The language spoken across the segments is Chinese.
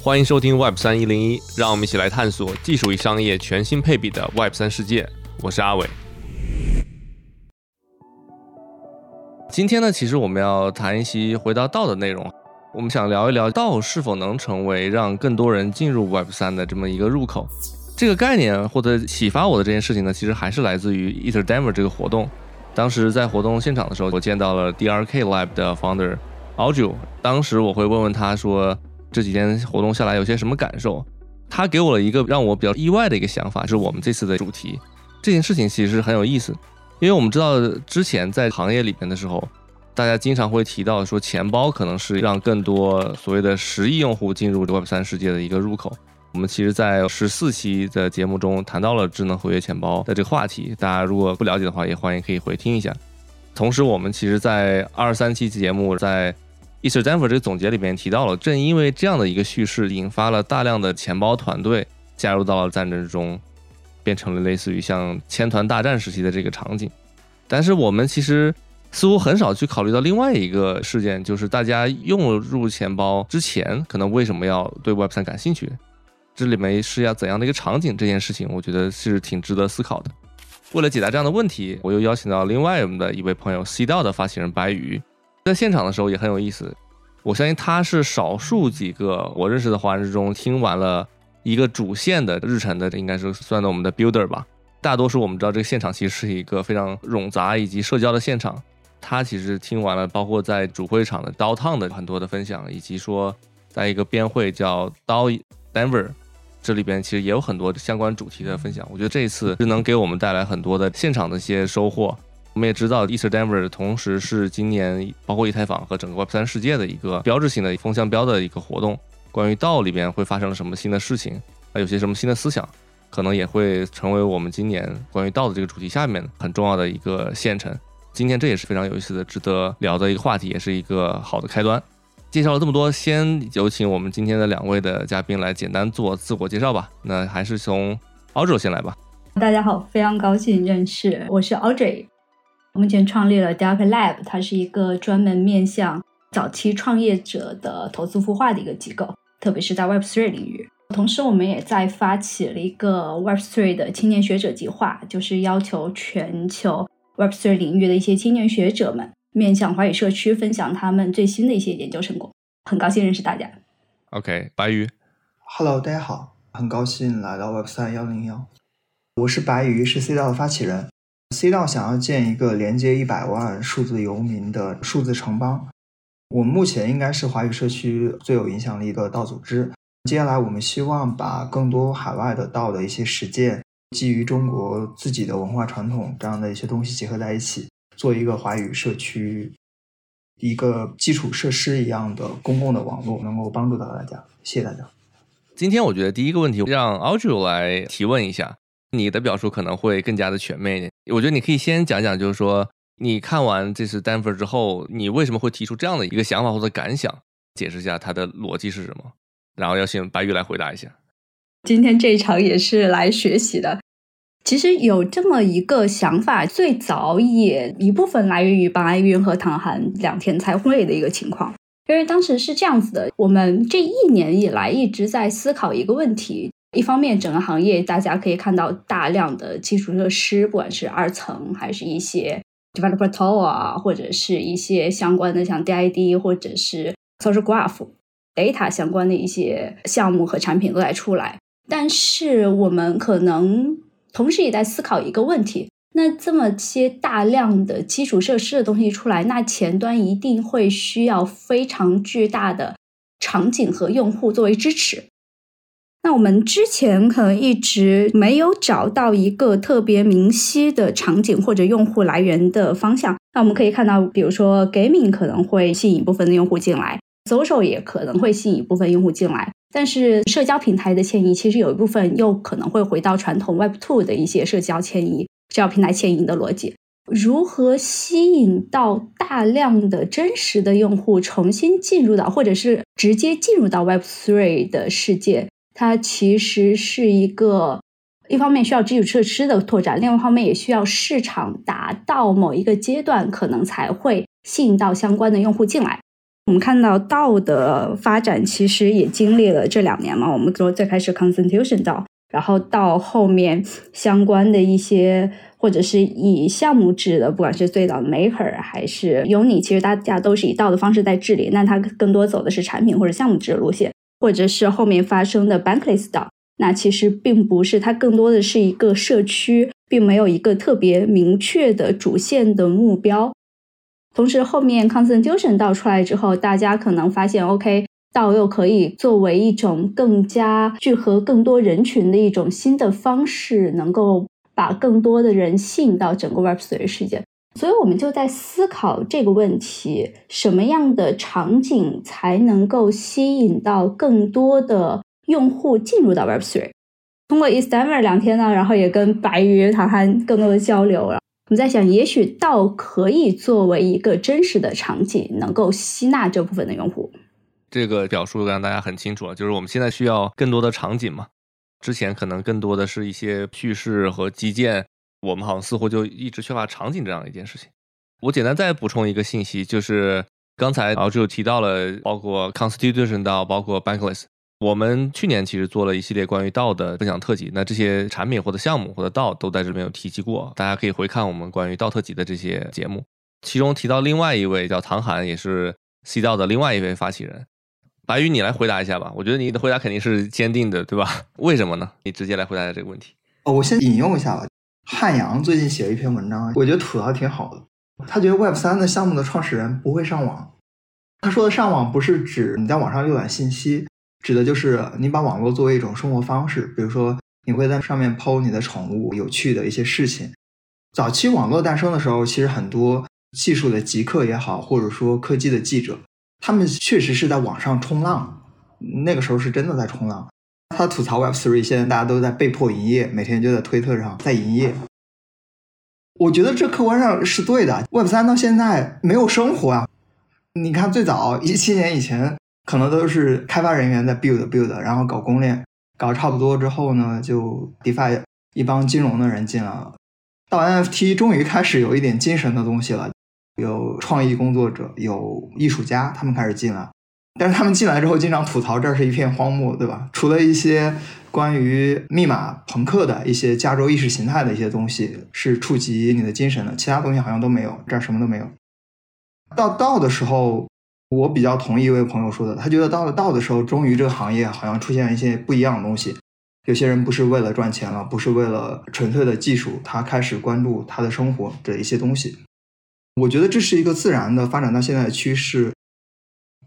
欢迎收听 Web3101， 让我们一起来探索技术与商业全新配比的 Web3 世界。我是阿伟。今天呢，其实我们要谈一些回到DAO的内容。我们想聊一聊DAO是否能成为让更多人进入 Web3 的这么一个入口。这个概念或者启发我的这件事情呢，其实还是来自于 ETHDenver 这个活动。当时在活动现场的时候，我见到了 DRK Lab 的 founder Audrey， 当时我会问问他说这几天活动下来有些什么感受。他给我了一个让我比较意外的一个想法，就是我们这次的主题这件事情其实很有意思。因为我们知道之前在行业里面的时候，大家经常会提到说钱包可能是让更多所谓的10亿用户进入 Web3 世界的一个入口。我们其实在14期的节目中谈到了智能合约钱包的这个话题，大家如果不了解的话也欢迎可以回听一下。同时我们其实在23期节目在 ETHDenver 这个总结里面提到了，正因为这样的一个叙事引发了大量的钱包团队加入到了战争中，变成了类似于像千团大战时期的这个场景。但是我们其实似乎很少去考虑到另外一个事件，就是大家用入钱包之前可能为什么要对 Web3 感兴趣，这里面是要怎样的一个场景，这件事情我觉得是挺值得思考的。为了解答这样的问题，我又邀请到另外我们的一位朋友 SeeDAO 的发起人白鱼。在现场的时候也很有意思，我相信他是少数几个我认识的华人之中听完了一个主线的日程的，应该是算到我们的 builder 吧。大多数我们知道这个现场其实是一个非常冗杂以及社交的现场，他其实听完了包括在主会场的 DAO Town 的很多的分享，以及说在一个边会叫 DAOLens这里边其实也有很多相关主题的分享。我觉得这一次是能给我们带来很多的现场的一些收获。我们也知道 ETHDenver 同时是今年包括以太坊和整个 Web3 世界的一个标志性的风向标的一个活动，关于DAO里边会发生了什么新的事情，有些什么新的思想，可能也会成为我们今年关于DAO的这个主题下面很重要的一个线程。今天这也是非常有意思的值得聊的一个话题，也是一个好的开端。介绍了这么多，先有请我们今天的两位的嘉宾来简单做自我介绍吧。那还是从 Audrey 先来吧。大家好，非常高兴认识，我是 Audrey。我目前创立了 DRK Lab， 它是一个专门面向早期创业者的投资孵化的一个机构，特别是在 Web3 领域。同时我们也在发起了一个 Web3 的青年学者计划，就是要求全球 Web3 领域的一些青年学者们面向华语社区分享他们最新的一些研究成果。很高兴认识大家。 OK， 白鱼。 Hello， 大家好，很高兴来到 Web3101， 我是白鱼，是 SeeDAO 的发起人。 SeeDAO 想要建一个连接100万数字游民的数字城邦，我们目前应该是华语社区最有影响力的DAO组织。接下来我们希望把更多海外的DAO的一些实践，基于中国自己的文化传统这样的一些东西结合在一起，做一个华语社区一个基础设施一样的公共的网络，能够帮助到大家。谢谢大家。今天我觉得第一个问题让 Audrey 来提问一下，你的表述可能会更加的全面一点。我觉得你可以先讲讲，就是说你看完这次 Denver 之后，你为什么会提出这样的一个想法或者感想，解释一下它的逻辑是什么，然后要请白玉来回答一下。今天这一场也是来学习的。其实有这么一个想法，最早也一部分来源于本爱运和唐寒两天才会的一个情况。因为当时是这样子的，我们这一年以来一直在思考一个问题。一方面整个行业大家可以看到大量的基础设施，不管是二层还是一些 developer tool 啊，或者是一些相关的像 DID 或者是 social graph data 相关的一些项目和产品都在出来。但是我们可能同时也在思考一个问题，那这么些大量的基础设施的东西出来，那前端一定会需要非常巨大的场景和用户作为支持。那我们之前可能一直没有找到一个特别明晰的场景或者用户来源的方向。那我们可以看到，比如说 gaming 可能会吸引一部分的用户进来， social 也可能会吸引一部分用户进来，但是社交平台的迁移其实有一部分又可能会回到传统 Web2 的一些社交迁移、社交平台迁移的逻辑。如何吸引到大量的真实的用户重新进入到或者是直接进入到 Web3 的世界，它其实是一个一方面需要基础设施的拓展，另一方面也需要市场达到某一个阶段可能才会吸引到相关的用户进来。我们看到DAO的发展其实也经历了这2年嘛，我们说最开始 ConstitutionDAO， 然后到后面相关的一些或者是以项目制的，不管是最早的 Maker 还是 Uni， 其实大家都是以DAO的方式在治理，那它更多走的是产品或者项目制的路线，或者是后面发生的 Bankless DAO， 那其实并不是，它更多的是一个社区，并没有一个特别明确的主线的目标。同时后面 ConstitutionDAO 出来之后，大家可能发现 OK，DAO 又可以作为一种更加聚合更多人群的一种新的方式，能够把更多的人吸引到整个 Web3 世界。所以我们就在思考这个问题，什么样的场景才能够吸引到更多的用户进入到 Web3。 通过 ETHDenver 2天呢，然后也跟白鱼唐涵更多的交流了，我们在想也许DAO可以作为一个真实的场景能够吸纳这部分的用户。这个表述让大家很清楚了，就是我们现在需要更多的场景嘛，之前可能更多的是一些叙事和基建，我们好像似乎就一直缺乏场景这样一件事情。我简单再补充一个信息，就是刚才Audrey提到了包括 ConstitutionDAO 包括 Bankless， 我们去年其实做了一系列关于DAO的分享特辑，那这些产品或者项目或者DAO都在这边有提及过，大家可以回看我们关于DAO特辑的这些节目。其中提到另外一位叫唐涵，也是 SeeDAO 的另外一位发起人。白宇，你来回答一下吧，我觉得你的回答肯定是坚定的，对吧？为什么呢？你直接来回答这个问题。我先引用一下吧，汉阳最近写了一篇文章，我觉得吐槽挺好的。他觉得 Web3 的项目的创始人不会上网。他说的上网不是指你在网上浏览信息，指的就是你把网络作为一种生活方式，比如说你会在上面 po 你的宠物有趣的一些事情。早期网络诞生的时候，其实很多技术的极客也好，或者说科技的记者，他们确实是在网上冲浪，那个时候是真的在冲浪。他吐槽 Web3 现在大家都在被迫营业，每天就在推特上在营业。我觉得这客观上是对的， Web3 到现在没有生活啊。你看最早17年以前可能都是开发人员在 build， 然后搞公链，搞差不多之后呢，就 DeFi 一帮金融的人进来了。到 NFT 终于开始有一点精神的东西了，有创意工作者，有艺术家，他们开始进来。但是他们进来之后经常吐槽这是一片荒漠，对吧？除了一些关于密码朋克的一些加州意识形态的一些东西是触及你的精神的，其他东西好像都没有，这儿什么都没有。到DAO的时候，我比较同意一位朋友说的，他觉得到了DAO的时候，终于这个行业好像出现了一些不一样的东西。有些人不是为了赚钱了，不是为了纯粹的技术，他开始关注他的生活的一些东西。我觉得这是一个自然的发展到现在的趋势。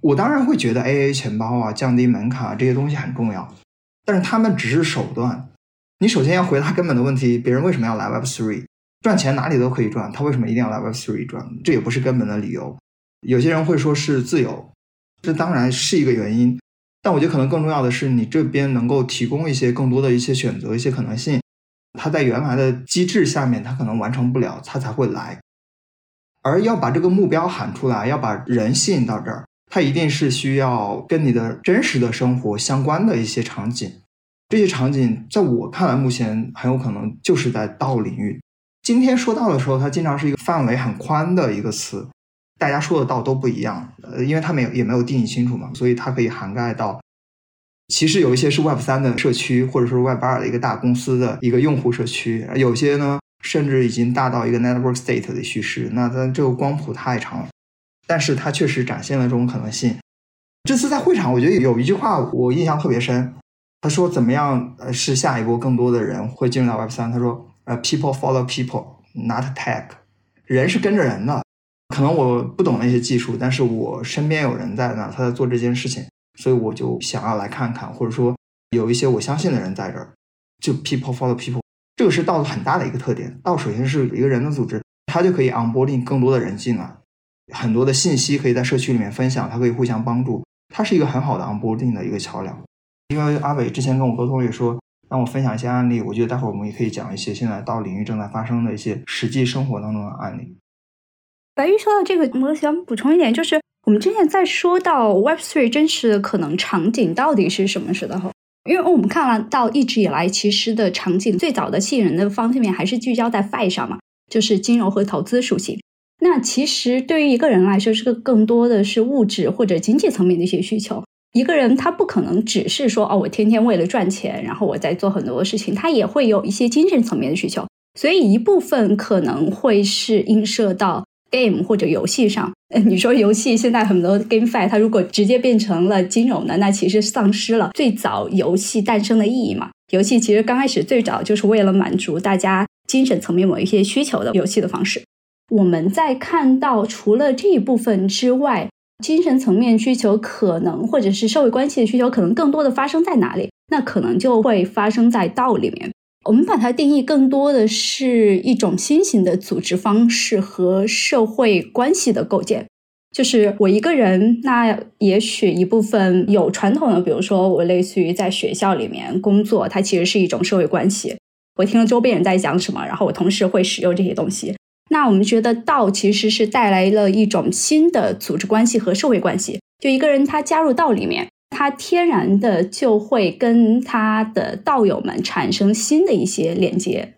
我当然会觉得 AA 钱包啊，降低门槛啊，这些东西很重要，但是他们只是手段。你首先要回答根本的问题，别人为什么要来 Web3？ 赚钱哪里都可以赚，他为什么一定要来 Web3 赚？这也不是根本的理由。有些人会说是自由，这当然是一个原因，但我觉得可能更重要的是你这边能够提供一些更多的一些选择，一些可能性，他在原来的机制下面他可能完成不了，他才会来。而要把这个目标喊出来，要把人吸引到这儿，它一定是需要跟你的真实的生活相关的一些场景。这些场景在我看来目前很有可能就是在DAO领域。今天说DAO的时候，它经常是一个范围很宽的一个词，大家说的DAO都不一样，因为它也没有定义清楚嘛，所以它可以涵盖到其实有一些是 Web3 的社区，或者说 Web2 的一个大公司的一个用户社区，有些呢甚至已经大到一个 network state 的叙事。那这个光谱太长了，但是它确实展现了这种可能性。这次在会场我觉得有一句话我印象特别深，他说怎么样是下一波更多的人会进入到 Web3， 他说 people follow people not tech， 人是跟着人的。可能我不懂那些技术，但是我身边有人在那，他在做这件事情，所以我就想要来看看，或者说有一些我相信的人在这儿，就 people follow people。 这个是DAO很大的一个特点。DAO首先是一个人的组织，他就可以 onboarding 更多的人进来，很多的信息可以在社区里面分享，它可以互相帮助，它是一个很好的 onboarding 的一个桥梁。因为阿伟之前跟我沟通也说让我分享一些案例，我觉得待会儿我们也可以讲一些现在DAO领域正在发生的一些实际生活当中的案例。白玉说到这个，我想补充一点，就是我们之前在说到 Web3 真实的可能场景到底是什么时候，因为我们看了到一直以来其实的场景最早的吸引人的方面还是聚焦在 FI 上嘛，就是金融和投资属性。那其实对于一个人来说，这个更多的是物质或者经济层面的一些需求。一个人他不可能只是说哦，我天天为了赚钱，然后我在做很多事情，他也会有一些精神层面的需求。所以一部分可能会是映射到 game 或者游戏上。你说游戏现在很多 GameFi 它如果直接变成了金融的，那其实丧失了最早游戏诞生的意义嘛。游戏其实刚开始最早就是为了满足大家精神层面某一些需求的游戏的方式。我们在看到除了这一部分之外，精神层面需求可能或者是社会关系的需求可能更多的发生在哪里，那可能就会发生在DAO里面。我们把它定义更多的是一种新型的组织方式和社会关系的构建。就是我一个人，那也许一部分有传统的，比如说我类似于在学校里面工作，它其实是一种社会关系，我听了周边人在讲什么，然后我同时会使用这些东西。那我们觉得DAO其实是带来了一种新的组织关系和社会关系。就一个人他加入DAO里面，他天然的就会跟他的道友们产生新的一些连接。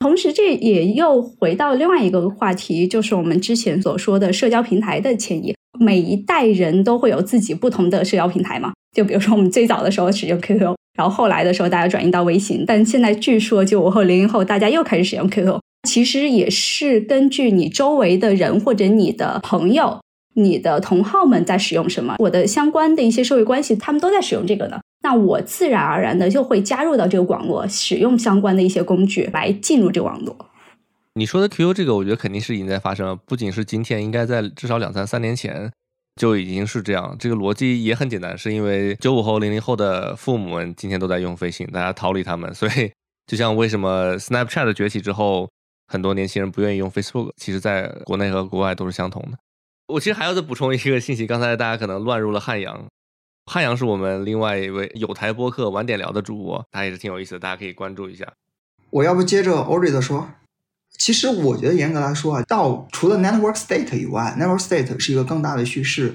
同时这也又回到另外一个话题，就是我们之前所说的社交平台的迁移。每一代人都会有自己不同的社交平台嘛，就比如说我们最早的时候使用 QQ， 然后后来的时候大家转移到微信，但现在据说95后00后大家又开始使用 QQ。 其实也是根据你周围的人或者你的朋友你的同好们在使用什么，我的相关的一些社会关系他们都在使用这个呢，那我自然而然的就会加入到这个网络，使用相关的一些工具来进入这个网络。你说的 QQ 这个我觉得肯定是已经在发生了，不仅是今天，应该在至少2-3年前就已经是这样。这个逻辑也很简单，是因为95后00后的父母们今天都在用飞信，大家逃离他们，所以就像为什么 Snapchat 的崛起之后很多年轻人不愿意用 Facebook， 其实在国内和国外都是相同的。我其实还要再补充一个信息，刚才大家可能乱入了汉阳。汉阳是我们另外一位有台播客晚点聊的主播，他也是挺有意思的，大家可以关注一下。我要不接着 Audrey 的说，其实我觉得严格来说啊，DAO除了 Network State 以外， Network State 是一个更大的叙事。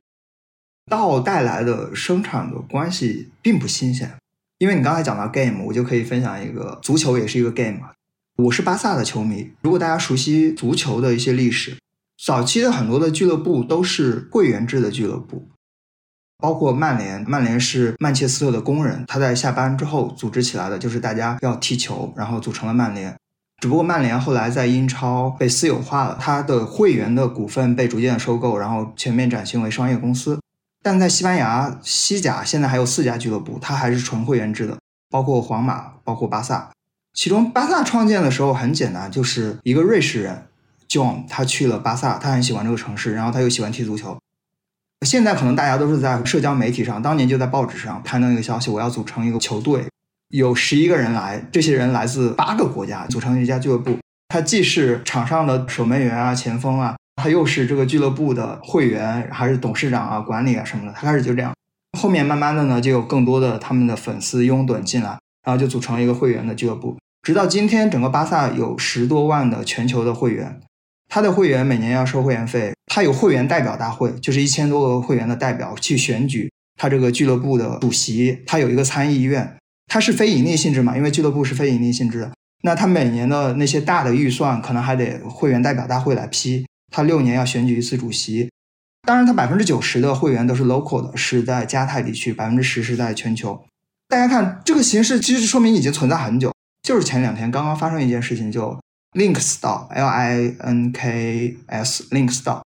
DAO带来的生产的关系并不新鲜，因为你刚才讲到 game， 我就可以分享一个，足球也是一个 game。 我是巴萨的球迷，如果大家熟悉足球的一些历史，早期的很多的俱乐部都是会员制的俱乐部，包括曼联，曼联是曼彻斯特的工人，他在下班之后组织起来的，就是大家要踢球，然后组成了曼联。只不过曼联后来在英超被私有化了，他的会员的股份被逐渐收购，然后全面转型为商业公司。但在西班牙西甲现在还有4家俱乐部，它还是纯会员制的，包括皇马，包括巴萨。其中巴萨创建的时候很简单，就是一个瑞士人John， 他去了巴萨，他很喜欢这个城市，然后他又喜欢踢足球。现在可能大家都是在社交媒体上，当年就在报纸上刊登一个消息，我要组成一个球队，有11个人来，这些人来自8个国家，组成一家俱乐部。他既是场上的守门员啊、前锋啊，他又是这个俱乐部的会员，还是董事长啊、管理啊什么的。他开始就这样，后面慢慢的呢，就有更多的他们的粉丝拥趸进来，然后就组成了一个会员的俱乐部。直到今天，整个巴萨有10多万的全球的会员。他的会员每年要收会员费，他有会员代表大会，就是1000多个会员的代表去选举他这个俱乐部的主席，他有一个参议院，他是非盈利性质嘛，因为俱乐部是非盈利性质的，那他每年的那些大的预算可能还得会员代表大会来批，他6年要选举一次主席。当然他 90% 的会员都是 local 的，是在加泰地区， 10% 是在全球。大家看这个形式其实说明已经存在很久，就是前2天刚刚发生一件事情，就Links DAO， Links Links DAO，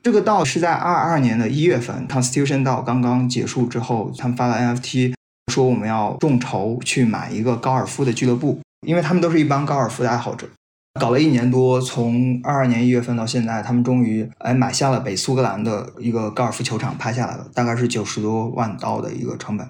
这个 DAO 是在22年1月 ConstitutionDAO 刚刚结束之后，他们发了 NFT， 说我们要众筹去买一个高尔夫的俱乐部，因为他们都是一帮高尔夫的爱好者，搞了1年多，从22年1月到现在，他们终于买下了北苏格兰的一个高尔夫球场，拍下来了，大概是90多万刀的一个成本。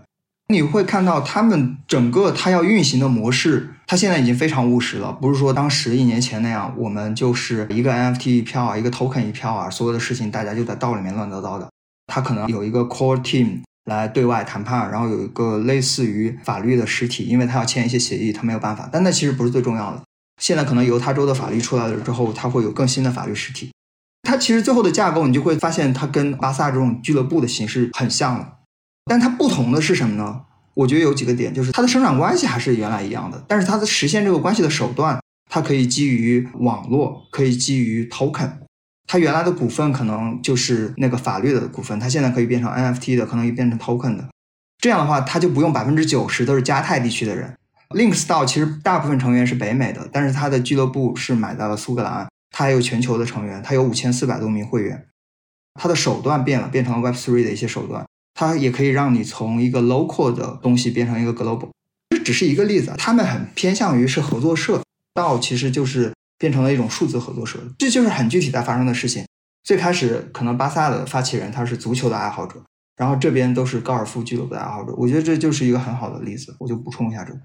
你会看到他们整个它要运行的模式，它现在已经非常务实了，不是说当时1年前那样，我们就是一个 NFT 一票啊，一个 token 一票啊，所有的事情大家就在DAO里面乱糟糟的。它可能有一个 core team 来对外谈判，然后有一个类似于法律的实体，因为它要签一些协议，它没有办法，但那其实不是最重要的。现在可能犹他州的法律出来了之后，它会有更新的法律实体。它其实最后的架构你就会发现它跟巴萨这种俱乐部的形式很像了。但它不同的是什么呢？我觉得有几个点，就是它的生产关系还是原来一样的，但是它的实现这个关系的手段，它可以基于网络，可以基于 token。它原来的股份可能就是那个法律的股份，它现在可以变成 NFT 的，可能也变成 token 的。这样的话，它就不用 90% 都是加泰地区的人。Links DAO 其实大部分成员是北美的，但是它的俱乐部是买到了苏格兰，它还有全球的成员，它有5400多名会员。它的手段变了，变成了 Web3 的一些手段，它也可以让你从一个 local 的东西变成一个 global。这只是一个例子，他们很偏向于是合作社，DAO其实就是变成了一种数字合作社，这就是很具体在发生的事情。最开始可能巴萨的发起人他是足球的爱好者，然后这边都是高尔夫俱乐部的爱好者，我觉得这就是一个很好的例子。我就补充一下这个。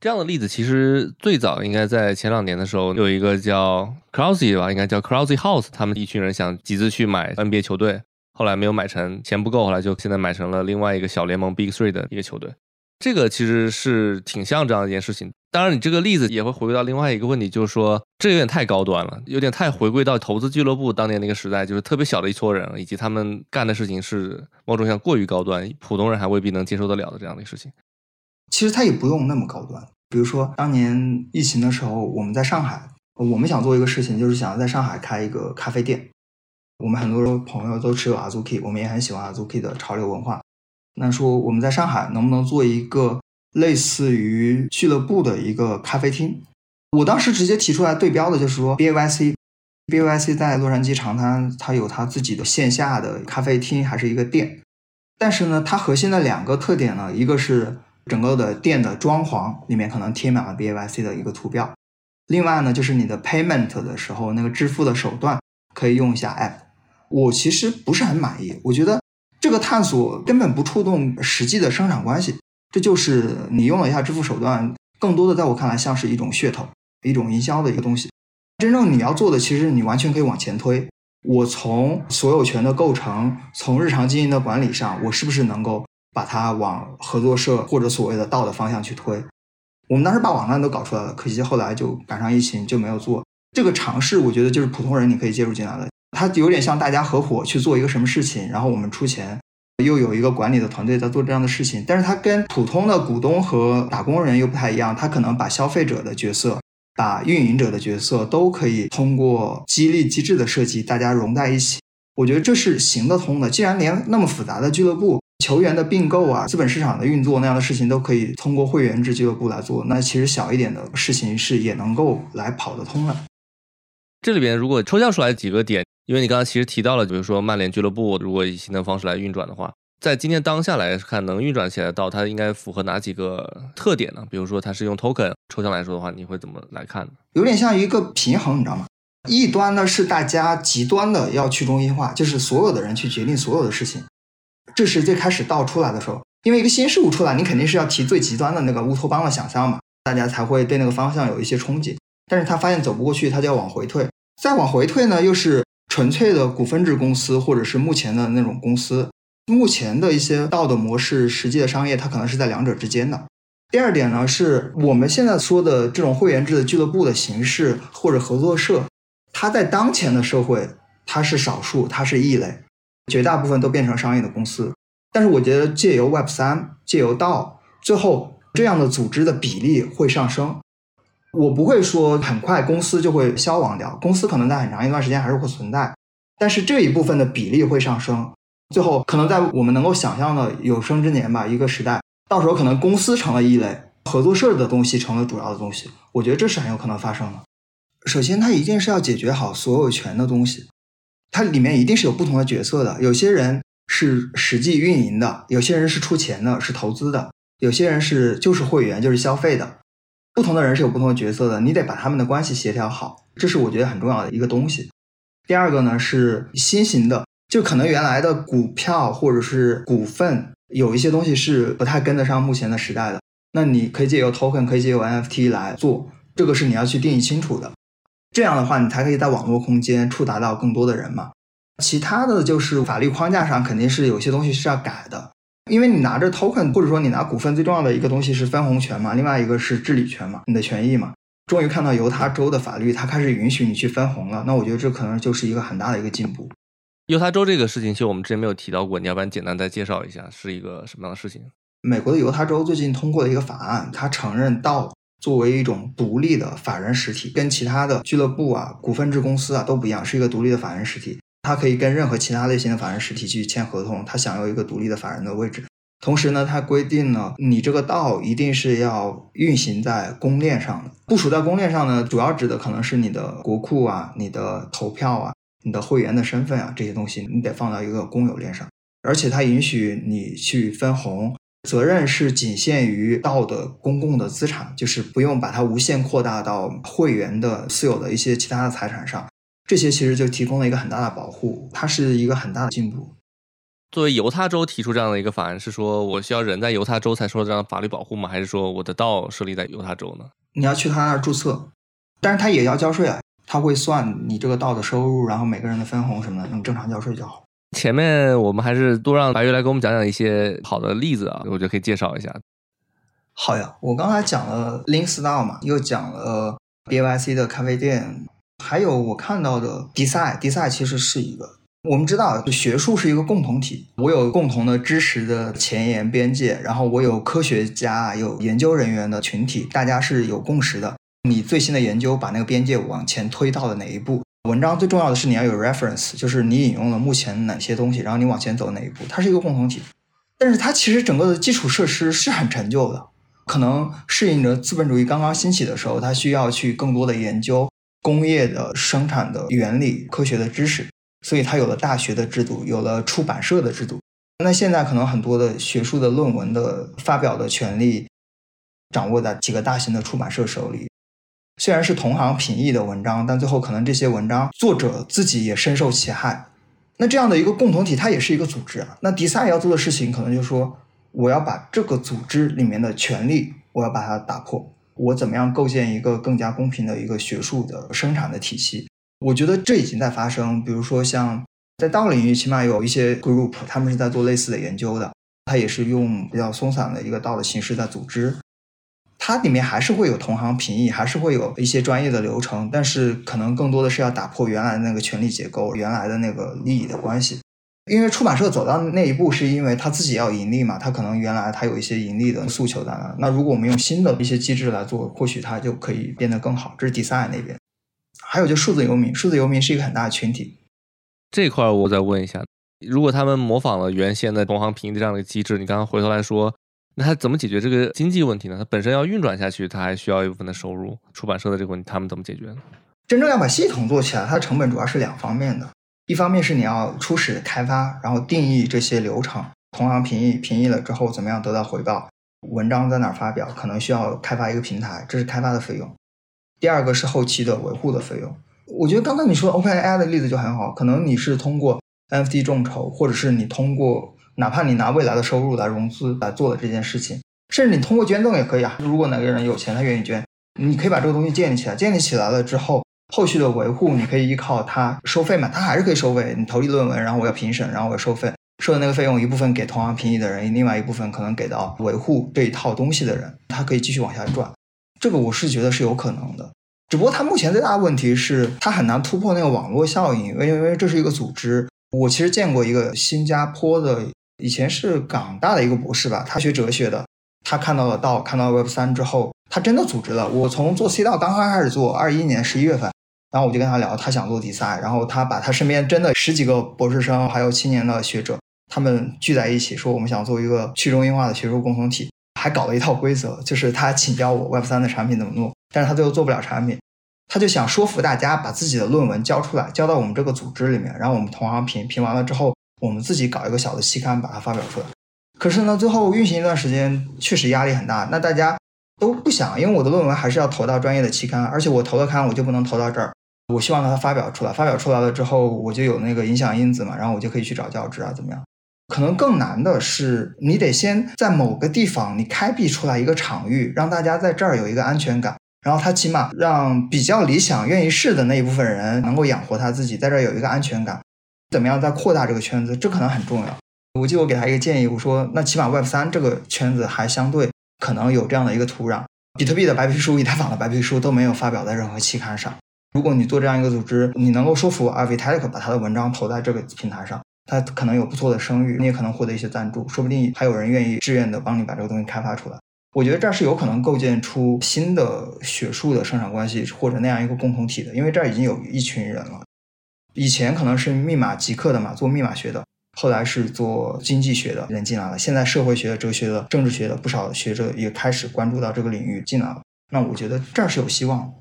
这样的例子其实最早应该在前两年的时候，有一个叫 Crowsey 吧，应该叫 Crowsey House， 他们一群人想集资去买 NBA 球队，后来没有买成，钱不够，后来就现在买成了另外一个小联盟 Big Three 的一个球队。这个其实是挺像这样一件事情。当然你这个例子也会回归到另外一个问题，就是说这有点太高端了，有点太回归到投资俱乐部当年那个时代，就是特别小的一撮人，以及他们干的事情是某种像过于高端，普通人还未必能接受得了的这样的事情。其实它也不用那么高端，比如说当年疫情的时候，我们在上海，我们想做一个事情，就是想要在上海开一个咖啡店。我们很多朋友都持有 Azuki， 我们也很喜欢 Azuki 的潮流文化，那说我们在上海能不能做一个类似于俱乐部的一个咖啡厅。我当时直接提出来对标的就是说 BAYC 在洛杉矶长滩，它有它自己的线下的咖啡厅还是一个店，但是呢它核心的两个特点呢，一个是整个的店的装潢里面可能贴满了 BAYC 的一个图标，另外呢就是你的 payment 的时候那个支付的手段可以用一下 app。 我其实不是很满意，我觉得这个探索根本不触动实际的生产关系，这就是你用了一下支付手段，更多的在我看来像是一种噱头，一种营销的一个东西。真正你要做的，其实你完全可以往前推，我从所有权的构成，从日常经营的管理上，我是不是能够把它往合作社或者所谓的道的方向去推。我们当时把网站都搞出来了，可惜后来就赶上疫情就没有做。这个尝试我觉得就是普通人你可以介入进来的，它有点像大家合伙去做一个什么事情，然后我们出钱，又有一个管理的团队在做这样的事情。但是它跟普通的股东和打工人又不太一样，它可能把消费者的角色，把运营者的角色都可以通过激励机制的设计大家融在一起。我觉得这是行得通的，既然连那么复杂的俱乐部球员的并购啊，资本市场的运作那样的事情都可以通过会员制俱乐部来做，那其实小一点的事情是也能够来跑得通了。这里边如果抽象出来几个点，因为你刚才其实提到了，比如说曼联俱乐部如果以新的方式来运转的话，在今天当下来看能运转起来到它应该符合哪几个特点呢？比如说它是用 token， 抽象来说的话你会怎么来看呢？有点像一个平衡，你知道吗？一端呢是大家极端的要去中心化，就是所有的人去决定所有的事情，这是最开始DAO出来的时候，因为一个新事物出来你肯定是要提最极端的那个乌托邦的想象嘛，大家才会对那个方向有一些憧憬。但是他发现走不过去，他就要往回退，再往回退呢又是纯粹的股份制公司或者是目前的那种公司。目前的一些道的模式，实际的商业它可能是在两者之间的。第二点呢，是我们现在说的这种会员制的俱乐部的形式或者合作社，它在当前的社会它是少数，它是异类，绝大部分都变成商业的公司。但是我觉得借由 Web3 借由道，最后这样的组织的比例会上升。我不会说很快公司就会消亡掉，公司可能在很长一段时间还是会存在，但是这一部分的比例会上升。最后可能在我们能够想象的有生之年吧，一个时代，到时候可能公司成了异类，合作社的东西成了主要的东西，我觉得这是很有可能发生的。首先它一定是要解决好所有权的东西，它里面一定是有不同的角色的，有些人是实际运营的，有些人是出钱的是投资的，有些人是就是会员就是消费的，不同的人是有不同的角色的，你得把他们的关系协调好，这是我觉得很重要的一个东西。第二个呢是新型的，就可能原来的股票或者是股份有一些东西是不太跟得上目前的时代的，那你可以借由 token 可以借由 NFT 来做，这个是你要去定义清楚的，这样的话你才可以在网络空间触达到更多的人嘛。其他的就是法律框架上肯定是有些东西是要改的，因为你拿着 token 或者说你拿股份最重要的一个东西是分红权嘛，另外一个是治理权嘛，你的权益嘛。终于看到犹他州的法律它开始允许你去分红了，那我觉得这可能就是一个很大的一个进步。犹他州这个事情其实我们之前没有提到过，你要不然简单再介绍一下是一个什么样的事情？美国的犹他州最近通过了一个法案，它承认DAO 作为一种独立的法人实体，跟其他的俱乐部啊、股份制公司啊都不一样，是一个独立的法人实体。它可以跟任何其他类型的法人实体去签合同，它享有一个独立的法人的位置。同时呢，它规定了你这个DAO一定是要运行在公链上的。部署在公链上呢，主要指的可能是你的国库啊、你的投票啊、你的会员的身份啊，这些东西你得放到一个公有链上。而且它允许你去分红，责任是仅限于DAO的公共的资产，就是不用把它无限扩大到会员的私有的一些其他的财产上。这些其实就提供了一个很大的保护，它是一个很大的进步。作为犹他州提出这样的一个法案，是说我需要人在犹他州才受这样的法律保护吗？还是说我的DAO设立在犹他州呢？你要去他那儿注册，但是他也要交税啊，他会算你这个DAO的收入，然后每个人的分红什么的，你正常交税就好。前面我们还是多让白月来给我们讲讲一些好的例子啊，我觉得可以介绍一下。好呀，我刚才讲了 Links DAO 嘛，又讲了 BAYC 的咖啡店，还有我看到的 DeSci 其实是一个。我们知道学术是一个共同体，我有共同的知识的前沿边界，然后我有科学家有研究人员的群体，大家是有共识的，你最新的研究把那个边界往前推到了哪一步。文章最重要的是你要有 reference， 就是你引用了目前哪些东西，然后你往前走哪一步，它是一个共同体。但是它其实整个的基础设施是很陈旧的，可能适应着资本主义刚刚兴起的时候，它需要去更多的研究工业的生产的原理、科学的知识，所以它有了大学的制度，有了出版社的制度。那现在可能很多的学术的论文的发表的权利掌握在几个大型的出版社手里，虽然是同行评议的文章，但最后可能这些文章作者自己也深受其害。那这样的一个共同体，它也是一个组织啊。那DeSci要做的事情可能就是说，我要把这个组织里面的权利，我要把它打破，我怎么样构建一个更加公平的一个学术的生产的体系。我觉得这已经在发生，比如说像在DAO领域起码有一些 group， 他们是在做类似的研究的，它也是用比较松散的一个DAO的形式在组织，它里面还是会有同行评议，还是会有一些专业的流程，但是可能更多的是要打破原来的那个权力结构，原来的那个利益的关系。因为出版社走到那一步是因为他自己要盈利嘛，他可能原来他有一些盈利的诉求在那，那如果我们用新的一些机制来做，或许它就可以变得更好。这是DeSci那边。还有就数字游民，数字游民是一个很大的群体。这块我再问一下，如果他们模仿了原先的同行评议这样的机制，你刚刚回头来说，那他怎么解决这个经济问题呢？他本身要运转下去，他还需要一部分的收入，出版社的这个问题他们怎么解决呢？真正要把系统做起来，它的成本主要是两方面的，一方面是你要初始开发，然后定义这些流程，同行评议，评议了之后怎么样得到回报，文章在哪发表，可能需要开发一个平台，这是开发的费用。第二个是后期的维护的费用。我觉得刚才你说 OpenAI 的例子就很好，可能你是通过 NFT 众筹，或者是你通过哪怕你拿未来的收入来融资来做的这件事情，甚至你通过捐赠也可以啊。如果哪个人有钱他愿意捐，你可以把这个东西建立起来，建立起来了之后后续的维护你可以依靠它收费嘛，它还是可以收费，你投递论文，然后我要评审，然后我要收费，收的那个费用一部分给同行评议的人，另外一部分可能给到维护这一套东西的人，它可以继续往下转。这个我是觉得是有可能的，只不过它目前最大的问题是它很难突破那个网络效应，因为这是一个组织。我其实见过一个新加坡的，以前是港大的一个博士吧，他学哲学的，他看到了DAO，看到了 Web3 之后，他真的组织了。我从做SeeDAO刚开始做21年11月份，然后我就跟他聊，他想做DeSci，然后他把他身边真的10几个博士生还有青年的学者，他们聚在一起说，我们想做一个去中心化的学术共同体，还搞了一套规则，就是他请教我 Web3 的产品怎么弄，但是他最后做不了产品，他就想说服大家把自己的论文交出来，交到我们这个组织里面，然后我们同行评完了之后，我们自己搞一个小的期刊把它发表出来。可是呢，最后运行一段时间确实压力很大，那大家都不想，因为我的论文还是要投到专业的期刊，而且我投了刊我就不能投到这儿，我希望它发表出来，发表出来了之后我就有那个影响因子嘛，然后我就可以去找教职啊怎么样。可能更难的是你得先在某个地方你开辟出来一个场域，让大家在这儿有一个安全感，然后他起码让比较理想愿意试的那一部分人能够养活他自己，在这儿有一个安全感，怎么样再扩大这个圈子，这可能很重要。我记得我给他一个建议，我说那起码 Web3 这个圈子还相对可能有这样的一个土壤，比特币的白皮书、以太坊的白皮书都没有发表在任何期刊上，如果你做这样一个组织，你能够说服 Vitalik 把他的文章投在这个平台上，它可能有不错的声誉，你也可能获得一些赞助，说不定还有人愿意自愿的帮你把这个东西开发出来。我觉得这是有可能构建出新的学术的生产关系或者那样一个共同体的，因为这已经有一群人了。以前可能是密码极客的嘛，做密码学的，后来是做经济学的人进来了，现在社会学的、哲学的、政治学的不少学者也开始关注到这个领域进来了，那我觉得这是有希望。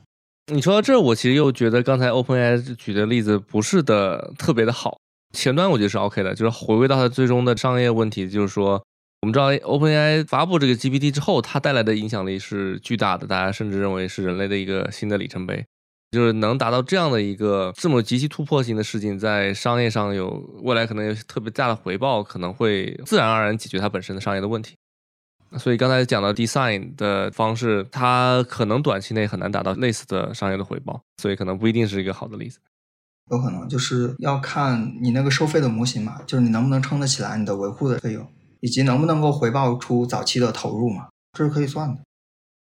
你说到这，我其实又觉得刚才 OpenAI 举的例子不是的特别的好。前端我觉得是 OK 的，就是回归到它最终的商业问题，就是说我们知道 OpenAI 发布这个 GPT 之后，它带来的影响力是巨大的，大家甚至认为是人类的一个新的里程碑，就是能达到这样的一个这么极其突破性的事情，在商业上有未来可能有特别大的回报，可能会自然而然解决它本身的商业的问题。所以刚才讲到 DeSci 的方式，它可能短期内很难达到类似的商业的回报，所以可能不一定是一个好的例子。有可能就是要看你那个收费的模型嘛，就是你能不能撑得起来你的维护的费用，以及能不能够回报出早期的投入嘛，这是可以算的。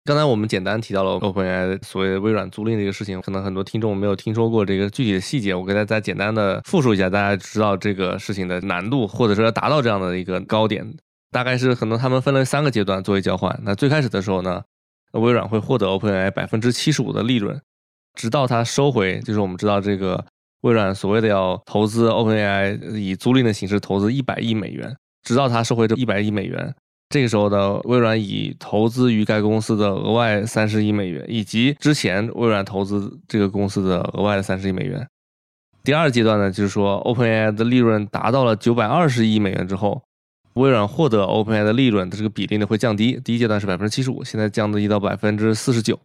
刚才我们简单提到了 OpenAI 所谓微软租赁这个事情，可能很多听众没有听说过这个具体的细节，我给大家简单的复述一下，大家知道这个事情的难度，或者说要达到这样的一个高点，大概是可能他们分了3个阶段作为交换。那最开始的时候呢，微软会获得 OpenAI 75% 的利润，直到它收回，就是我们知道这个微软所谓的要投资 OpenAI 以租赁的形式投资100亿美元，直到它收回这100亿美元，这个时候呢，微软以投资于该公司的额外30亿美元，以及之前微软投资这个公司的额外的30亿美元。第二阶段呢，就是说 OpenAI 的利润达到了920亿美元之后，微软获得 OpenAI 的利润的这个比例呢会降低，第一阶段是 75%， 现在降低到 49%。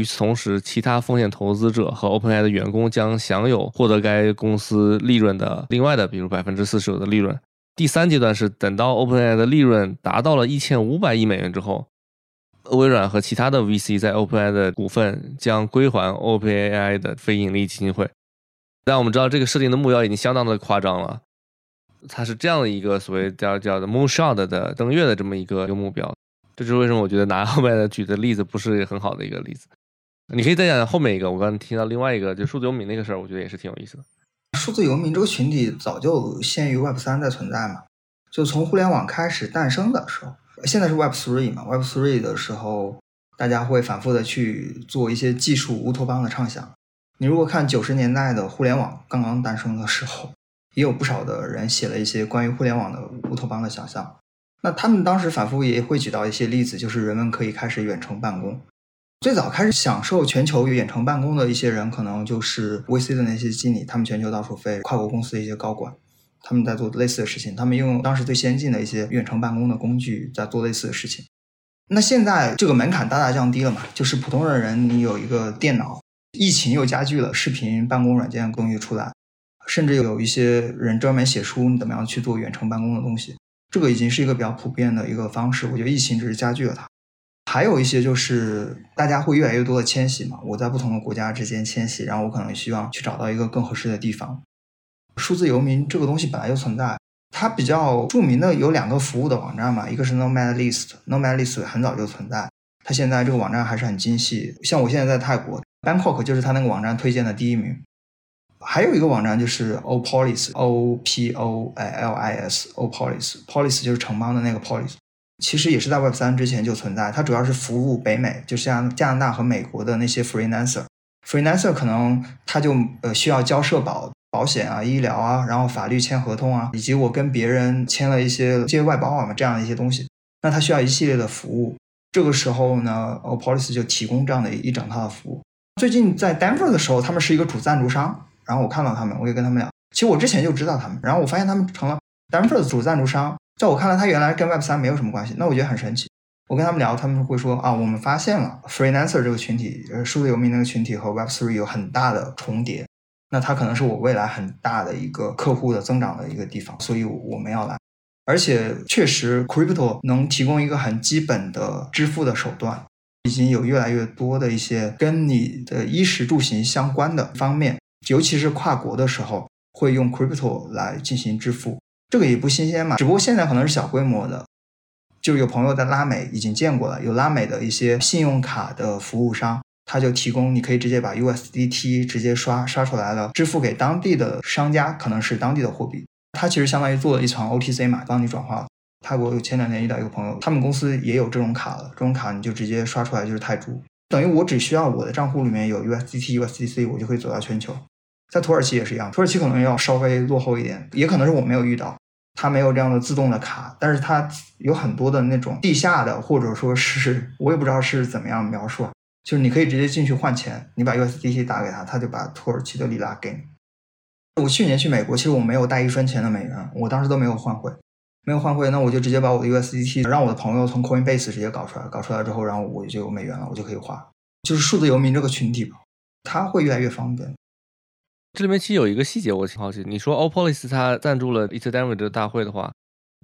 与此同时，其他风险投资者和 OpenAI 的员工将享有获得该公司利润的另外的比如 49% 的利润。第三阶段是等到 OpenAI 的利润达到了1500亿美元之后，微软和其他的 VC 在 OpenAI 的股份将归还 OpenAI 的非盈利基金会。但我们知道这个设定的目标已经相当的夸张了，它是这样的一个所谓叫 moonshot 的登月的这么一个目标。这就是为什么我觉得拿 OpenAI 举的例子不是很好的一个例子。你可以再讲后面一个，我刚才听到另外一个就数字游民那个事儿，我觉得也是挺有意思的。数字游民这个群体早就限于 Web3 在存在嘛，就从互联网开始诞生的时候，现在是 Web3 嘛， Web3 的时候大家会反复的去做一些技术乌托邦的畅想。你如果看90年代的互联网刚刚诞生的时候，也有不少的人写了一些关于互联网的乌托邦的想象，那他们当时反复也会举到一些例子，就是人们可以开始远程办公。最早开始享受全球远程办公的一些人，可能就是 VC 的那些经理，他们全球到处飞，跨国公司的一些高管，他们在做类似的事情，他们用当时最先进的一些远程办公的工具在做类似的事情。那现在这个门槛大大降低了嘛，就是普通的人你有一个电脑，疫情又加剧了，视频办公软件工具出来，甚至有一些人专门写书你怎么样去做远程办公的东西，这个已经是一个比较普遍的一个方式。我觉得疫情只是加剧了它。还有一些就是大家会越来越多的迁徙嘛，我在不同的国家之间迁徙，然后我可能希望去找到一个更合适的地方。数字游民这个东西本来就存在，它比较著名的有2个服务的网站嘛，一个是 Nomad List， Nomad List 很早就存在，它现在这个网站还是很精细，像我现在在泰国 Bangkok 就是它那个网站推荐的第1名。还有一个网站就是 Opolis， O-P-O-L-I-S， Opolis， Polis 就是城邦的那个 Polis，其实也是在 Web3 之前就存在，它主要是服务北美，就像加拿大和美国的那些 freelancer 可能他就需要交社保、保险啊、医疗啊，然后法律签合同啊，以及我跟别人签了一些外包啊这样的一些东西，那他需要一系列的服务。这个时候呢 Opolis 就提供这样的一整套的服务。最近在 Denver 的时候，他们是一个主赞助商，然后我看到他们，我也跟他们聊，其实我之前就知道他们，然后我发现他们成了 Denver 的主赞助商，在我看来他原来跟 Web3 没有什么关系，那我觉得很神奇。我跟他们聊，他们会说啊，我们发现了 freelancer 这个群体，数字游民那个群体和 Web3 有很大的重叠，那它可能是我未来很大的一个客户的增长的一个地方，所以我们要来。而且确实 crypto 能提供一个很基本的支付的手段，已经有越来越多的一些跟你的衣食住行相关的方面，尤其是跨国的时候会用 crypto 来进行支付，这个也不新鲜嘛，只不过现在可能是小规模的，就有朋友在拉美已经见过了，有拉美的一些信用卡的服务商，他就提供你可以直接把 USDT 直接刷出来了，支付给当地的商家，可能是当地的货币，它其实相当于做了一场 OTC 嘛，帮你转化了。泰国有前2天遇到一个朋友，他们公司也有这种卡了，这种卡你就直接刷出来就是泰铢，等于我只需要我的账户里面有 USDT、USDC， 我就可以走到全球。在土耳其也是一样，土耳其可能要稍微落后一点，也可能是我没有遇到，它没有这样的自动的卡，但是它有很多的那种地下的，或者说是我也不知道是怎么样描述，就是你可以直接进去换钱，你把 USDT 打给他，他就把土耳其的里拉给你。我去年去美国，其实我没有带1分钱的美元，我当时都没有换汇，没有换汇，那我就直接把我的 USDT 让我的朋友从 Coinbase 直接搞出来，搞出来之后，然后我就有美元了，我就可以花。就是数字游民这个群体吧，它会越来越方便。这里面其实有一个细节我挺好奇，你说 Opolis 它赞助了 ETHDenver 的大会的话，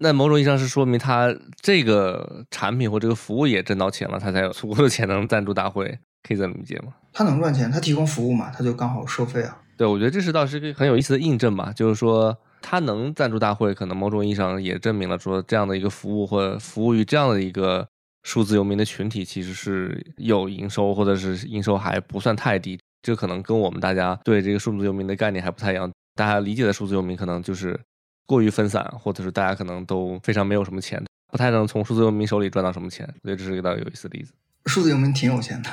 那某种意义上是说明它这个产品或这个服务也挣到钱了，它才有足够的钱能赞助大会，可以这么理解吗？它能赚钱，它提供服务嘛，它就刚好收费啊。对，我觉得这是倒是一个很有意思的印证吧，就是说它能赞助大会，可能某种意义上也证明了说这样的一个服务或服务于这样的一个数字游民的群体其实是有营收，或者是营收还不算太低。这可能跟我们大家对这个数字游民的概念还不太一样，大家理解的数字游民可能就是过于分散，或者是大家可能都非常没有什么钱，不太能从数字游民手里赚到什么钱，所以这是一个有意思的例子。数字游民挺有钱的，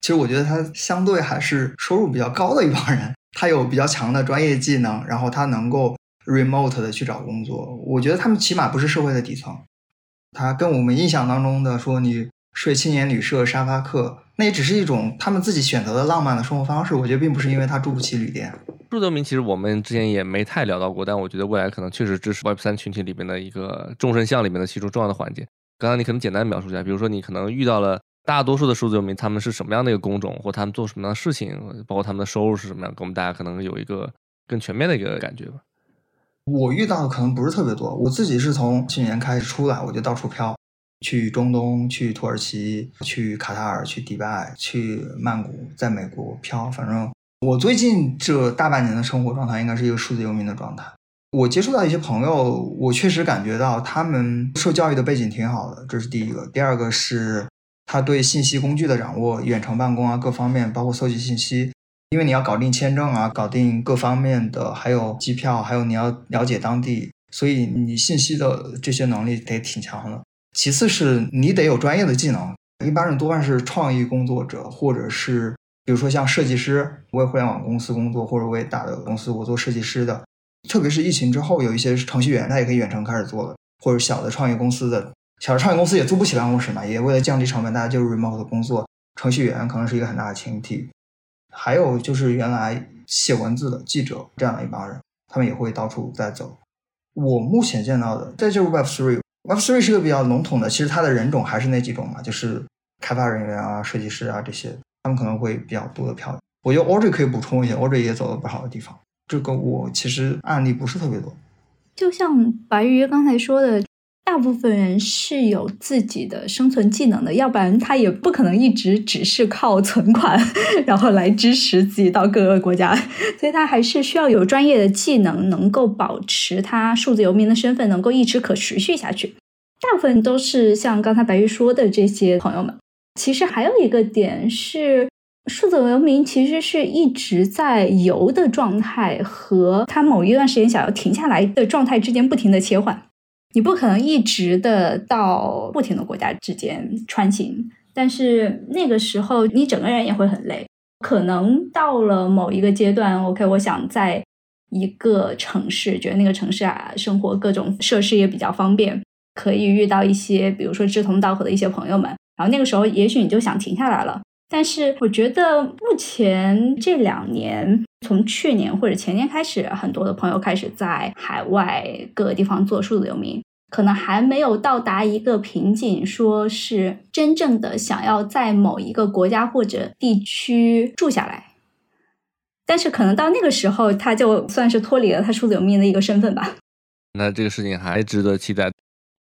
其实我觉得他相对还是收入比较高的一帮人，他有比较强的专业技能，然后他能够 remote 的去找工作，我觉得他们起码不是社会的底层。他跟我们印象当中的说你睡青年旅社、沙发客，那也只是一种他们自己选择的浪漫的生活方式，我觉得并不是因为他住不起旅店。数字游民其实我们之前也没太聊到过，但我觉得未来可能确实这是 Web3 群体里面的一个众生相里面的其中重要的环节。刚刚你可能简单描述一下，比如说你可能遇到了大多数的数字游民，他们是什么样的一个工种，或他们做什么样的事情，包括他们的收入是什么样，给我们大家可能有一个更全面的一个感觉吧。我遇到的可能不是特别多，我自己是从去年开始出来，我就到处飘，去中东，去土耳其，去卡塔尔，去迪拜，去曼谷，在美国飘。反正我最近这大半年的生活状态应该是一个数字游民的状态。我接触到一些朋友，我确实感觉到他们受教育的背景挺好的，这是第一个。第二个是他对信息工具的掌握，远程办公啊，各方面包括搜集信息，因为你要搞定签证啊，搞定各方面的，还有机票，还有你要了解当地，所以你信息的这些能力得挺强的。其次是你得有专业的技能，一般人多半是创意工作者，或者是比如说像设计师，我为互联网公司工作，或者我也大的公司我做设计师的，特别是疫情之后有一些程序员他也可以远程开始做了，或者小的创业公司的，小的创业公司也租不起办公室嘛，也为了降低成本，大家就是 remote 的工作，程序员可能是一个很大的群体。还有就是原来写文字的记者这样的一帮人，他们也会到处在走。我目前见到的在这 Web3 是个比较笼统的，其实它的人种还是那几种嘛，就是开发人员啊、设计师啊这些，他们可能会比较多的票。我觉得 Audrey 可以补充一下， Audrey 也走了不好的地方，这个我其实案例不是特别多。就像白鱼刚才说的，大部分人是有自己的生存技能的，要不然他也不可能一直只是靠存款然后来支持自己到各个国家，所以他还是需要有专业的技能，能够保持他数字游民的身份能够一直可持续下去。大部分都是像刚才白玉说的这些朋友们。其实还有一个点是，数字游民其实是一直在游的状态和他某一段时间想要停下来的状态之间不停的切换，你不可能一直的到不停的国家之间穿行，但是那个时候你整个人也会很累，可能到了某一个阶段 OK 我想在一个城市，觉得那个城市啊生活各种设施也比较方便，可以遇到一些比如说志同道合的一些朋友们，然后那个时候也许你就想停下来了。但是我觉得目前这2年，从去年或者前年开始，很多的朋友开始在海外各个地方做数字游民，可能还没有到达一个瓶颈，说是真正的想要在某一个国家或者地区住下来，但是可能到那个时候他就算是脱离了他数字游民的一个身份吧。那这个事情还值得期待。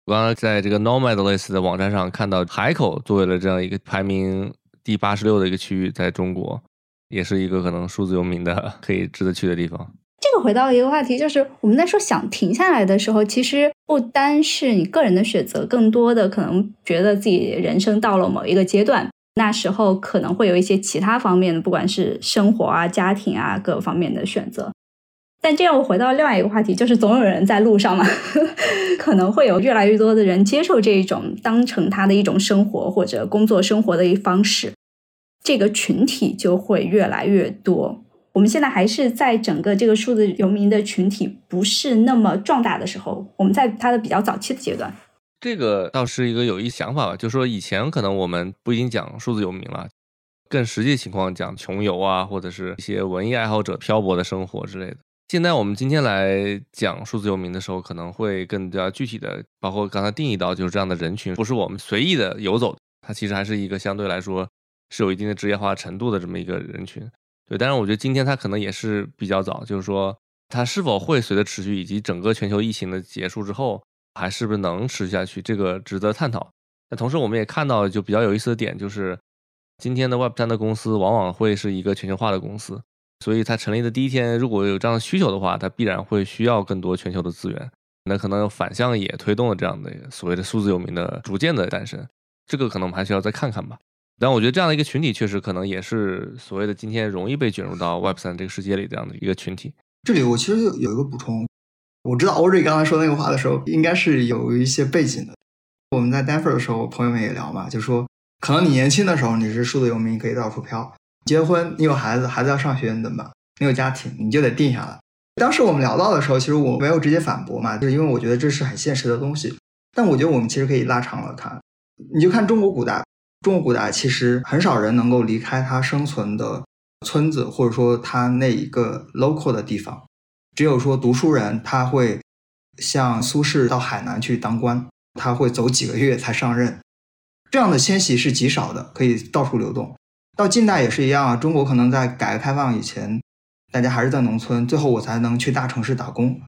我刚刚在这个 Nomad List 的网站上看到海口作为了这样一个排名第86的一个区域，在中国也是一个可能数字游民的可以值得去的地方。这个回到一个话题，就是我们在说想停下来的时候，其实不单是你个人的选择，更多的可能觉得自己人生到了某一个阶段，那时候可能会有一些其他方面的，不管是生活啊、家庭啊各方面的选择。但这样我回到另外一个话题，就是总有人在路上嘛，可能会有越来越多的人接受这种当成他的一种生活或者工作生活的一方式，这个群体就会越来越多。我们现在还是在整个这个数字游民的群体不是那么壮大的时候，我们在它的比较早期的阶段。这个倒是一个有意想法吧，就是说以前可能我们不一定讲数字游民了，更实际情况讲穷游啊，或者是一些文艺爱好者漂泊的生活之类的。现在我们今天来讲数字游民的时候，可能会更加具体的，包括刚才定义到就是这样的人群不是我们随意的游走，它其实还是一个相对来说是有一定的职业化程度的这么一个人群。对，当然我觉得今天它可能也是比较早，就是说它是否会随着持续，以及整个全球疫情的结束之后还是不是能持续下去，这个值得探讨。那同时我们也看到就比较有意思的点，就是今天的 Web3 的公司往往会是一个全球化的公司，所以它成立的第一天如果有这样的需求的话，它必然会需要更多全球的资源，那可能反向也推动了这样的所谓的数字游民的逐渐的诞生，这个可能我们还需要再看看吧。但我觉得这样的一个群体确实可能也是所谓的今天容易被卷入到 Web3 这个世界里这样的一个群体。这里我其实有一个补充，我知道 Audrey 刚才说那个话的时候应该是有一些背景的。我们在 Denver 的时候朋友们也聊嘛，就说可能你年轻的时候你是数字游民，可以到处飘，结婚你有孩子，孩子要上学你怎么办？你有家庭你就得定下来。当时我们聊到的时候其实我没有直接反驳嘛，就是因为我觉得这是很现实的东西。但我觉得我们其实可以拉长了看，你就看中国古代，中国古代其实很少人能够离开他生存的村子，或者说他那一个 local 的地方，只有说读书人他会像苏轼到海南去当官，他会走几个月才上任，这样的迁徙是极少的，可以到处流动。到近代也是一样啊，中国可能在改革开放以前大家还是在农村，最后我才能去大城市打工。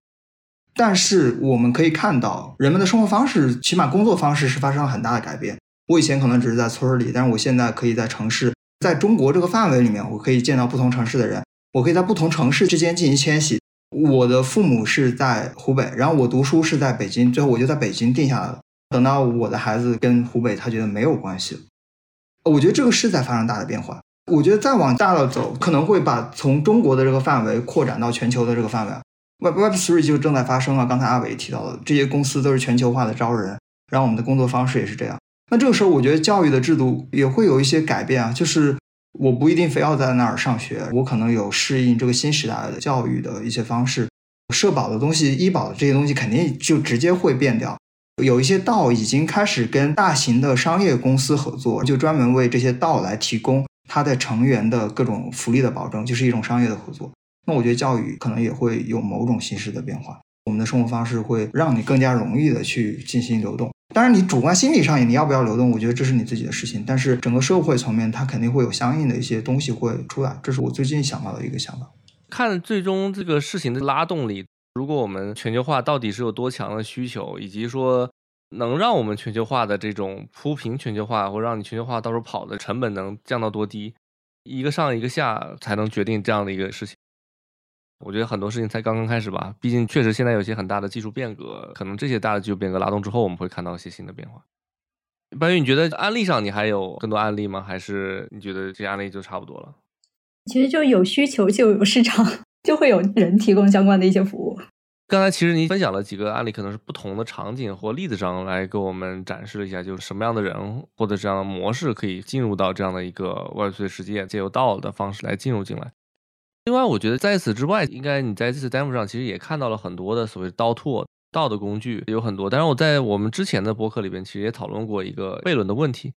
但是我们可以看到人们的生活方式，起码工作方式是发生了很大的改变。我以前可能只是在村里，但是我现在可以在城市，在中国这个范围里面我可以见到不同城市的人，我可以在不同城市之间进行迁徙。我的父母是在湖北，然后我读书是在北京，最后我就在北京定下来了，等到我的孩子跟湖北他觉得没有关系了。我觉得这个是在发生大的变化，我觉得再往大了走可能会把从中国的这个范围扩展到全球的这个范围。 Web3 就正在发生了，刚才阿伟提到了这些公司都是全球化的招人，然后我们的工作方式也是这样。那这个时候我觉得教育的制度也会有一些改变啊，就是我不一定非要在那儿上学，我可能有适应这个新时代的教育的一些方式，社保的东西医保的这些东西肯定就直接会变掉。有一些DAO已经开始跟大型的商业公司合作，就专门为这些DAO来提供它的成员的各种福利的保证，就是一种商业的合作。那我觉得教育可能也会有某种形式的变化，我们的生活方式会让你更加容易的去进行流动。当然你主观心理上你要不要流动，我觉得这是你自己的事情，但是整个社会层面它肯定会有相应的一些东西会出来，这是我最近想到的一个想法。看最终这个事情的拉动力，如果我们全球化到底是有多强的需求，以及说能让我们全球化的这种铺平全球化，或让你全球化到处跑的成本能降到多低，一个上一个下才能决定这样的一个事情。我觉得很多事情才刚刚开始吧，毕竟确实现在有些很大的技术变革，可能这些大的技术变革拉动之后我们会看到一些新的变化。白宇，你觉得案例上你还有更多案例吗？还是你觉得这些案例就差不多了？其实就有需求就有市场，就会有人提供相关的一些服务。刚才其实你分享了几个案例，可能是不同的场景或例子上来给我们展示了一下，就是什么样的人或者这样的模式可以进入到这样的一个 Web3 世界，借由DAO的方式来进入进来。另外我觉得在此之外，应该你在这次 demo 上其实也看到了很多的所谓 DAO tool、DAO 的工具有很多。但是我在我们之前的播客里边其实也讨论过一个悖论的问题，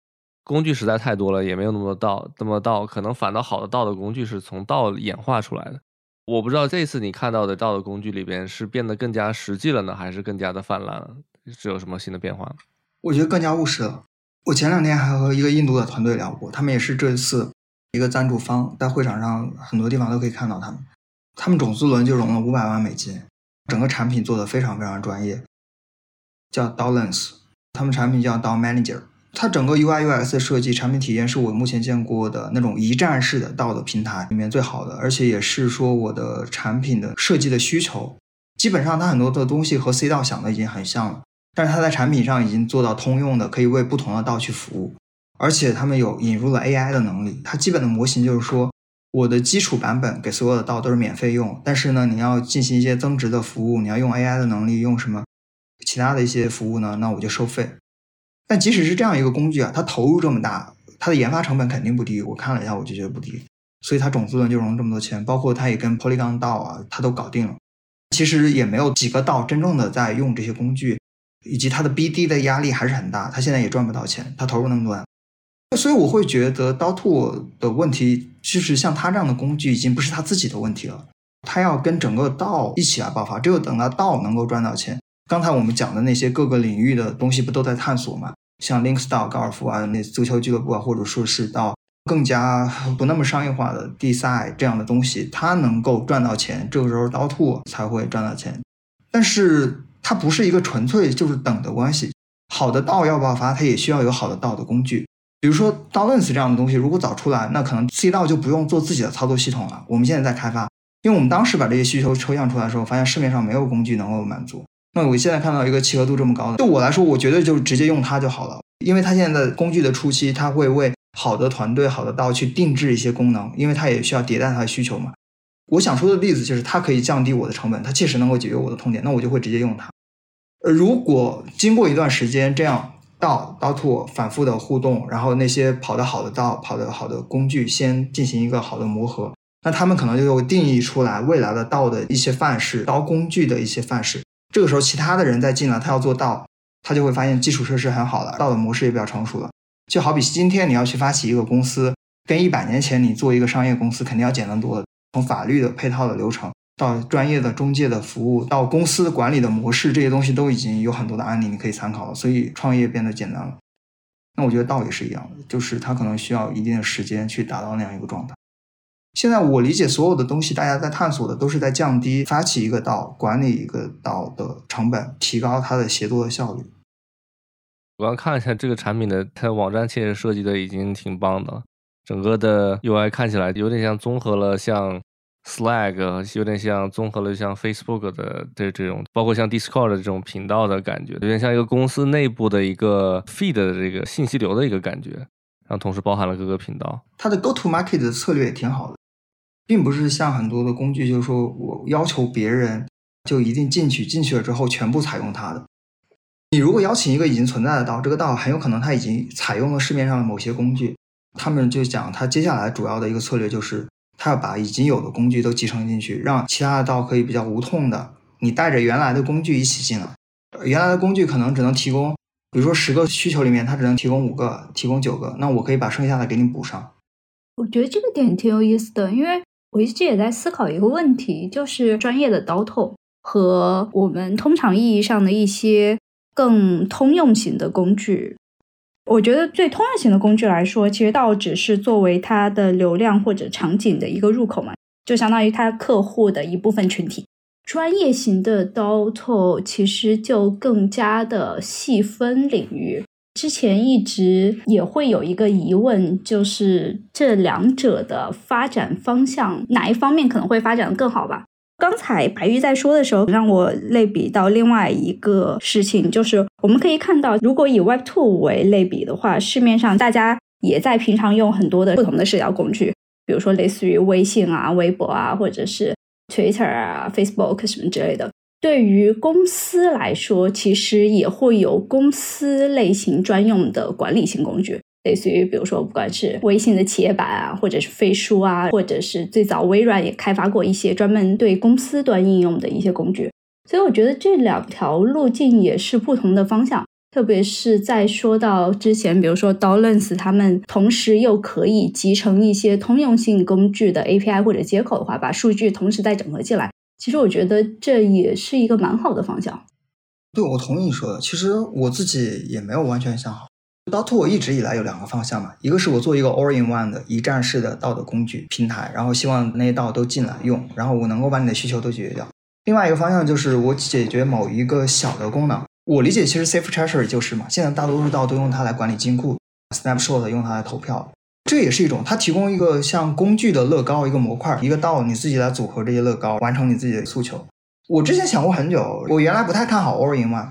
工具实在太多了，也没有那么多 DAO， 那么 DAO 可能反倒好的 DAO 的工具是从 DAO 演化出来的。我不知道这次你看到的 DAO 的工具里边是变得更加实际了呢，还是更加的泛滥了？是有什么新的变化呢？我觉得更加务实了。我前两天还和一个印度的团队聊过，他们也是这次一个赞助方，在会场上很多地方都可以看到他们。他们种子轮就融了500万美金，整个产品做得非常非常专业，叫 DAOLens， 他们产品叫 DAO Manager。 它整个 UI/UX 设计、产品体验是我目前见过的那种一站式的 DAO 的平台里面最好的，而且也是说我的产品的设计的需求，基本上它很多的东西和 SeeDAO 想的已经很像了，但是它在产品上已经做到通用的，可以为不同的DAO去服务。而且他们有引入了 AI 的能力，它基本的模型就是说我的基础版本给所有的DAO都是免费用，但是呢你要进行一些增值的服务，你要用 AI 的能力，用什么其他的一些服务呢，那我就收费。但即使是这样一个工具啊，它投入这么大，它的研发成本肯定不低，我看了一下我就觉得不低，所以它种子轮就融这么多钱，包括它也跟 Polygon DAO 啊它都搞定了。其实也没有几个DAO真正的在用这些工具，以及它的 BD 的压力还是很大，它现在也赚不到钱，它投入那么多。所以我会觉得 DAO2 的问题就是像他这样的工具已经不是他自己的问题了，他要跟整个 DAO 一起来爆发，只有等到 DAO 能够赚到钱。刚才我们讲的那些各个领域的东西不都在探索嘛？像 Links DAO 高尔夫啊、那足球俱乐部啊，或者说是DAO更加不那么商业化的 DeSci 这样的东西，它能够赚到钱，这个时候 DAO2 才会赚到钱。但是它不是一个纯粹就是等的关系，好的 DAO 要爆发，它也需要有好的 DAO 的工具。比如说 DAOLens 这样的东西如果早出来，那可能 SeeDAO 就不用做自己的操作系统了，我们现在在开发，因为我们当时把这些需求抽象出来的时候发现市面上没有工具能够满足。那我现在看到一个契合度这么高的，对我来说我绝对就直接用它就好了，因为它现在工具的初期，它会为好的团队好的DAO去定制一些功能，因为它也需要迭代它的需求嘛。我想说的例子就是它可以降低我的成本，它确实能够解决我的痛点，那我就会直接用它。如果经过一段时间这样DAO2 反复的互动，然后那些跑得好的DAO跑得好的工具先进行一个好的磨合，那他们可能就会定义出来未来的DAO的一些范式，DAO工具的一些范式。这个时候其他的人再进来，他要做DAO，他就会发现基础设施很好了，DAO的模式也比较成熟了。就好比今天你要去发起一个公司，跟100年前你做一个商业公司肯定要简单多了，从法律的配套的流程到专业的中介的服务，到公司管理的模式，这些东西都已经有很多的案例你可以参考了，所以创业变得简单了。那我觉得道理是一样的，就是它可能需要一定的时间去达到那样一个状态。现在我理解所有的东西大家在探索的都是在降低发起一个道管理一个道的成本，提高它的协作的效率。我要看一下这个产品的，它网站其实设计的已经挺棒的，整个的 UI 看起来有点像综合了像Slack， 有点像综合了像 Facebook 的这种，包括像 Discord 的这种频道的感觉，有点像一个公司内部的一个 feed 的这个信息流的一个感觉，然后同时包含了各个频道。它的 go to market 的策略也挺好的，并不是像很多的工具就是说我要求别人就一定进去了之后全部采用它的。你如果邀请一个已经存在的DAO，这个DAO很有可能它已经采用了市面上的某些工具，他们就讲它接下来主要的一个策略就是他要把已经有的工具都集成进去，让其他的DAO可以比较无痛的你带着原来的工具一起进来。原来的工具可能只能提供比如说10个需求里面它只能提供5个提供9个，那我可以把剩下的给你补上。我觉得这个点挺有意思的，因为我一直也在思考一个问题，就是专业的DAO和我们通常意义上的一些更通用型的工具。我觉得对通用型的工具来说，其实DAO只是作为它的流量或者场景的一个入口嘛，就相当于它客户的一部分群体。专业型的DAO其实就更加的细分领域。之前一直也会有一个疑问，就是这两者的发展方向哪一方面可能会发展得更好吧。刚才白玉在说的时候让我类比到另外一个事情，就是我们可以看到如果以 Web2 为类比的话，市面上大家也在平常用很多的不同的社交工具，比如说类似于微信啊、微博啊，或者是 Twitter 啊、Facebook 什么之类的。对于公司来说，其实也会有公司类型专用的管理型工具，类似于比如说不管是微信的企业版啊，或者是飞书啊，或者是最早微软也开发过一些专门对公司端应用的一些工具。所以我觉得这两条路径也是不同的方向，特别是在说到之前比如说 DAOLens 他们同时又可以集成一些通用性工具的 API 或者接口的话，把数据同时再整合进来，其实我觉得这也是一个蛮好的方向。对，我同意你说的。其实我自己也没有完全想好DAO2 我一直以来有两个方向嘛，一个是我做一个 all-in-one 的一站式的DAO的工具平台，然后希望那些DAO都进来用，然后我能够把你的需求都解决掉。另外一个方向就是我解决某一个小的功能，我理解其实 Safe Treasury 就是嘛，现在大多数DAO都用它来管理金库， Snapshot 用它来投票，这也是一种它提供一个像工具的乐高，一个模块，一个DAO你自己来组合这些乐高完成你自己的诉求。我之前想过很久，我原来不太看好 all-in-one，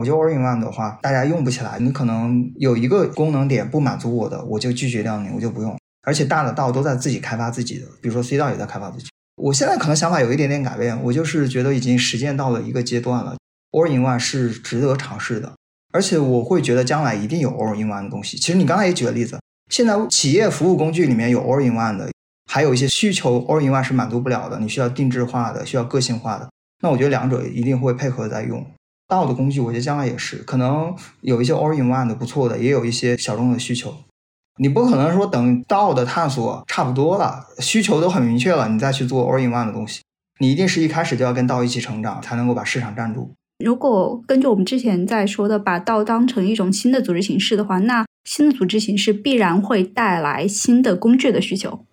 我觉得 all-in-one 的话大家用不起来，你可能有一个功能点不满足我的，我就拒绝掉你，我就不用。而且大的DAO都在自己开发自己的，比如说 SeeDAO 也在开发自己。我现在可能想法有一点点改变，我就是觉得已经实践到了一个阶段了 ，All-in-One 是值得尝试的，而且我会觉得将来一定有 All-in-One 的东西。其实你刚才也举了例子，现在企业服务工具里面有 All-in-One 的，还有一些需求 All-in-One 是满足不了的，你需要定制化的，需要个性化的。那我觉得两者一定会配合在用。DAO 的工具我觉得将来也是，可能有一些 All-in-One 的不错的，也有一些小众的需求。你不可能说等DAO的探索差不多了，需求都很明确了，你再去做 All-in-One 的东西，你一定是一开始就要跟DAO一起成长，才能够把市场占住。如果根据我们之前在说的把DAO当成一种新的组织形式的话，那新的组织形式必然会带来新的工具的需求。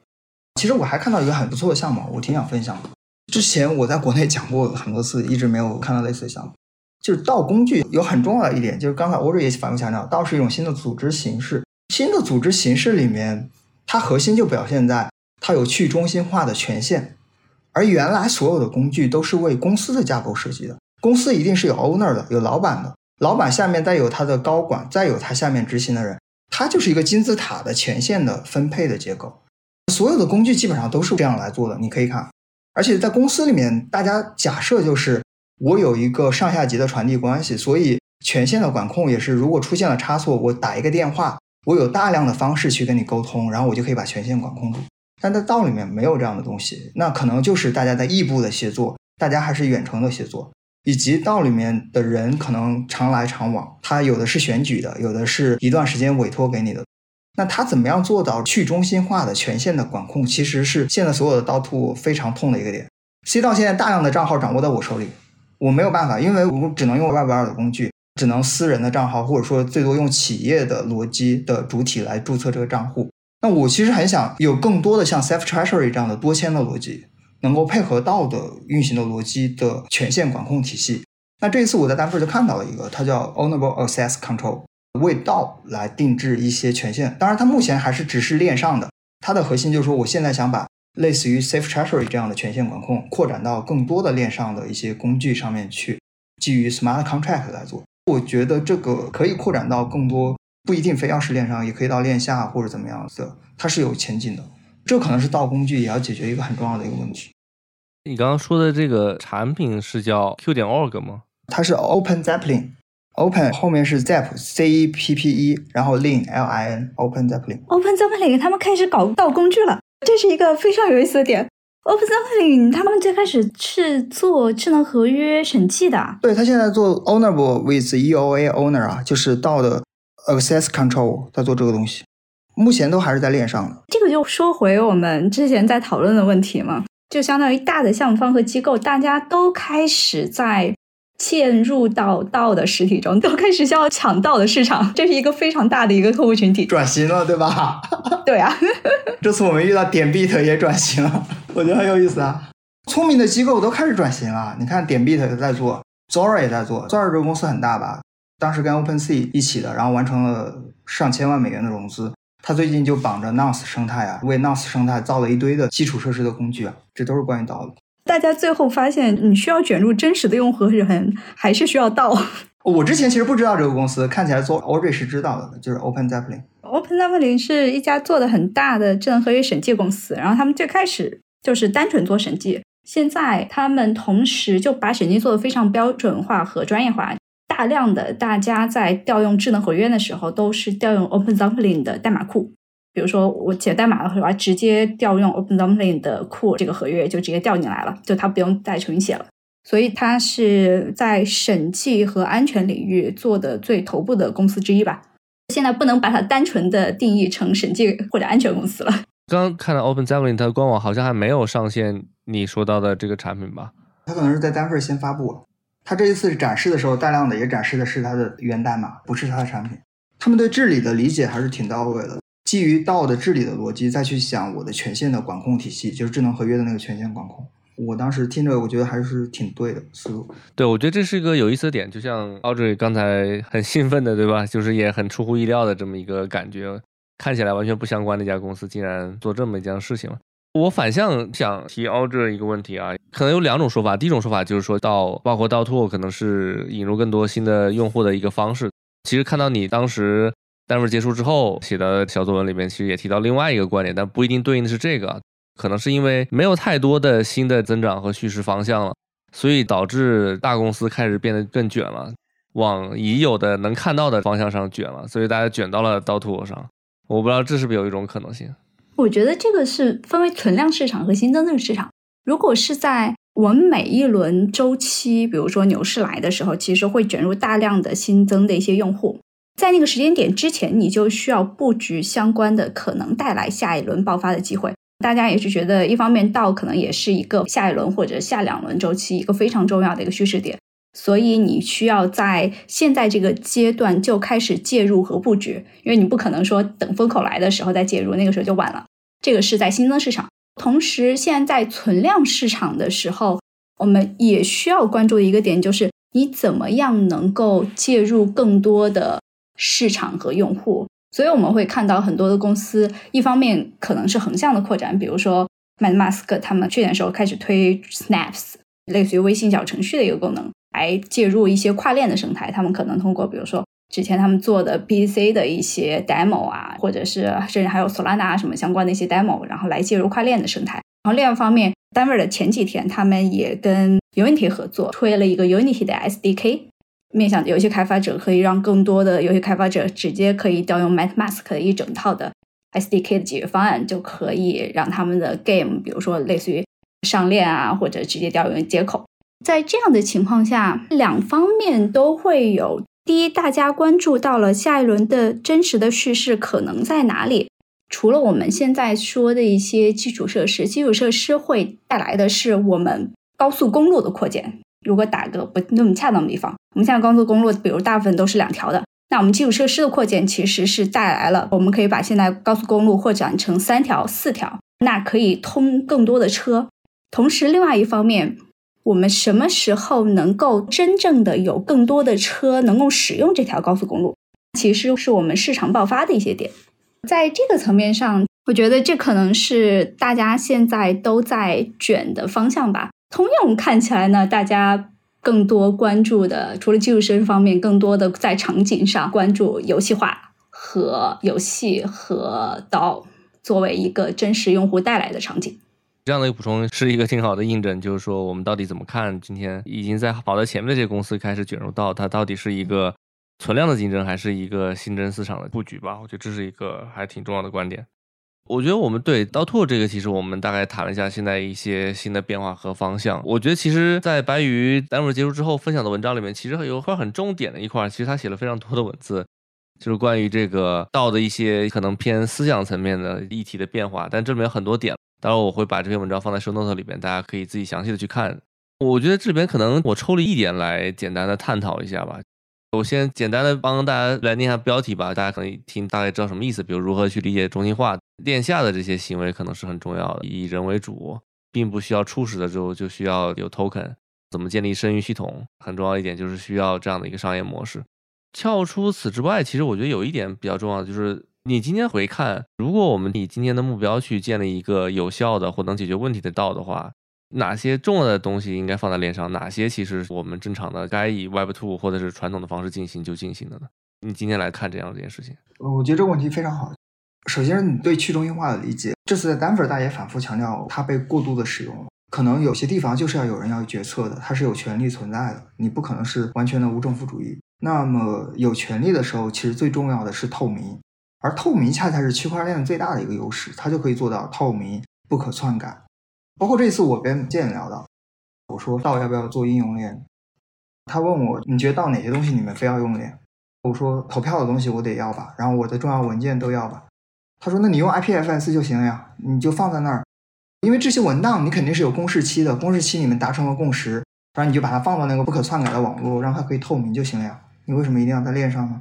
其实我还看到一个很不错的项目，我挺想分享的。之前我在国内讲过很多次，一直没有看到类似的项目。就是DAO工具有很重要的一点，就是刚才Audrey也反复强调，DAO是一种新的组织形式。新的组织形式里面，它核心就表现在它有去中心化的权限，而原来所有的工具都是为公司的架构设计的，公司一定是有 owner 的，有老板的，老板下面再有他的高管，再有他下面执行的人，它就是一个金字塔的权限的分配的结构。所有的工具基本上都是这样来做的，你可以看。而且在公司里面，大家假设就是我有一个上下级的传递关系，所以权限的管控也是，如果出现了差错，我打一个电话，我有大量的方式去跟你沟通，然后我就可以把权限管控住。但在DAO里面没有这样的东西，那可能就是大家在异步的协作，大家还是远程的协作，以及DAO里面的人可能常来常往，他有的是选举的，有的是一段时间委托给你的。那他怎么样做到去中心化的权限的管控，其实是现在所有的DAO 2非常痛的一个点。SeeDAO现在大量的账号掌握在我手里，我没有办法，因为我只能用 Web2 的工具，只能私人的账号，或者说最多用企业的逻辑的主体来注册这个账户。那我其实很想有更多的像 Safe Treasury 这样的多签的逻辑，能够配合到的运行的逻辑的权限管控体系。那这一次我在丹佛就看到了一个，它叫 Ownable Access Control， 为DAO来定制一些权限。当然它目前还是只是链上的，它的核心就是说我现在想把类似于 Safe Treasury 这样的权限管控扩展到更多的链上的一些工具上面去，基于 Smart Contract 来做。我觉得这个可以扩展到更多，不一定非要是链上，也可以到链下或者怎么样的，它是有前景的。这可能是DAO工具也要解决一个很重要的一个问题。你刚刚说的这个产品是叫 Q.org 吗？它是 OpenZeppelin， Open 后面是 Zepp C-E-P-P-E， 然后 Lin L-I-N OpenZeppelin。OpenZeppelin 他们开始搞DAO工具了，这是一个非常有意思的点。OpenZeppelin 他们最开始是做智能合约审计的，对，他现在做 Ownable with EOA Owner 啊，就是DAO的 Access Control， 他做这个东西，目前都还是在链上的。这个就说回我们之前在讨论的问题嘛，就相当于大的项目方和机构，大家都开始在嵌入到DAO的实体中，都开始想要抢DAO的市场，这是一个非常大的一个客户群体。转型了，对吧？对啊，这次我们遇到点 bit 也转型了。我觉得很有意思啊，聪明的机构都开始转型了。你看点 bit 也在做， Zora 也在做。Zora 这个公司很大吧，当时跟 OpenSea 一起的，然后完成了上千万美元的融资。他最近就绑着 Nouns 生态啊，为 Nouns 生态造了一堆的基础设施的工具啊，这都是关于DAO的。大家最后发现，你需要卷入真实的用户人，还是需要DAO。我之前其实不知道这个公司，看起来做 Audrey 是知道的，就是 OpenZeppelin。OpenZeppelin 是一家做的很大的智能合约审计公司，然后他们最开始就是单纯做审计，现在他们同时就把审计做得非常标准化和专业化。大量的大家在调用智能合约的时候，都是调用 OpenZeppelin 的代码库。比如说我写代码的话，直接调用 OpenZeppelin 的库，这个合约就直接调进来了，就它不用再重新写了。所以它是在审计和安全领域做的最头部的公司之一吧。现在不能把它单纯的定义成审计或者安全公司了。刚刚看到 OpenZeppelin 它的官网好像还没有上线你说到的这个产品吧？它可能是在Denver先发布了。它这一次展示的时候，大量的也展示的是它的源代码，不是它的产品。他们对治理的理解还是挺到位的，基于DAO的治理的逻辑再去想我的权限的管控体系，就是智能合约的那个权限管控。我当时听着我觉得还是挺对的思路。对，我觉得这是一个有意思的点，就像 Audrey 刚才很兴奋的，对吧，就是也很出乎意料的这么一个感觉，看起来完全不相关的一家公司竟然做这么一件事情。我反向想提 Audrey 一个问题啊，可能有两种说法。第一种说法就是说DAO，包括DAO 2可能是引入更多新的用户的一个方式。其实看到你当时 Denver 结束之后写的小作文里面其实也提到另外一个观点，但不一定对应的是这个，可能是因为没有太多的新的增长和叙事方向了，所以导致大公司开始变得更卷了，往已有的能看到的方向上卷了，所以大家卷到了 DAO2 上。我不知道这是不是有一种可能性。我觉得这个是分为存量市场和新增这个市场。如果是在我们每一轮周期，比如说牛市来的时候，其实会卷入大量的新增的一些用户，在那个时间点之前你就需要布局相关的可能带来下一轮爆发的机会。大家也是觉得一方面DAO可能也是一个下一轮或者下两轮周期一个非常重要的一个叙事点，所以你需要在现在这个阶段就开始介入和布局，因为你不可能说等风口来的时候再介入，那个时候就晚了。这个是在新增市场。同时现在存量市场的时候，我们也需要关注的一个点就是你怎么样能够介入更多的市场和用户。所以我们会看到很多的公司，一方面可能是横向的扩展，比如说 MetaMask 他们去年的时候开始推 Snaps， 类似于微信小程序的一个功能，来介入一些跨链的生态。他们可能通过比如说之前他们做的 BTC 的一些 demo 啊，或者是甚至还有 Solana 什么相关的一些 demo， 然后来介入跨链的生态。然后另外一方面 Denver 的前几天他们也跟 Unity 合作推了一个 Unity 的 SDK， 面向游戏开发者可以让更多的游戏开发者直接可以调用 MetaMask 的一整套的 SDK 的解决方案，就可以让他们的 game 比如说类似于上链啊，或者直接调用接口。在这样的情况下，两方面都会有。第一，大家关注到了下一轮的真实的叙事可能在哪里。除了我们现在说的一些基础设施，基础设施会带来的是我们高速公路的扩建。如果打个不那么恰当的比方，我们现在高速公路比如大部分都是两条的，那我们基础设施的扩建其实是带来了我们可以把现在高速公路扩展成三条四条，那可以通更多的车。同时另外一方面，我们什么时候能够真正的有更多的车能够使用这条高速公路，其实是我们市场爆发的一些点。在这个层面上，我觉得这可能是大家现在都在卷的方向吧。通用看起来呢，大家更多关注的除了技术设施方面，更多的在场景上关注游戏化和游戏和DAO作为一个真实用户带来的场景。这样的补充是一个挺好的印证，就是说我们到底怎么看今天已经在跑在前面的这些公司开始卷入到它到底是一个存量的竞争还是一个新增市场的布局吧。我觉得这是一个还挺重要的观点。我觉得我们对DAO2这个其实我们大概谈了一下现在一些新的变化和方向。我觉得其实在白鱼Denver结束之后分享的文章里面，其实有一块很重点的一块，其实他写了非常多的文字，就是关于这个DAO的一些可能偏思想层面的议题的变化，但这里面有很多点，当然我会把这篇文章放在 show note 里面，大家可以自己详细的去看。我觉得这边可能我抽了一点来简单的探讨一下吧。我先简单的帮大家来念一下标题吧，大家可能听大概知道什么意思，比如如何去理解中心化链下的这些行为可能是很重要的，以人为主，并不需要初始的时候就需要有 token， 怎么建立生育系统，很重要一点就是需要这样的一个商业模式。跳出此之外，其实我觉得有一点比较重要的就是你今天回看，如果我们以今天的目标去建立一个有效的或能解决问题的DAO的话，哪些重要的东西应该放在链上，哪些其实我们正常的该以 Web2 或者是传统的方式进行就进行的呢？你今天来看这样这件事情，我觉得这个问题非常好。首先是你对去中心化的理解，这次在Denver大家反复强调它被过度的使用了，可能有些地方就是要有人要决策的，它是有权利存在的，你不可能是完全的无政府主义。那么有权利的时候，其实最重要的是透明，而透明恰恰是区块链最大的一个优势，它就可以做到透明不可篡改。包括这次我跟建聊到，我说DAO要不要做应用链，他问我你觉得DAO哪些东西你们非要用链，我说投票的东西我得要吧，然后我的重要文件都要吧。他说那你用 IPFS 就行了呀，你就放在那儿，因为这些文档你肯定是有公示期的，公示期你们达成了共识，然后你就把它放到那个不可篡改的网络，让它可以透明就行了呀，你为什么一定要在链上呢？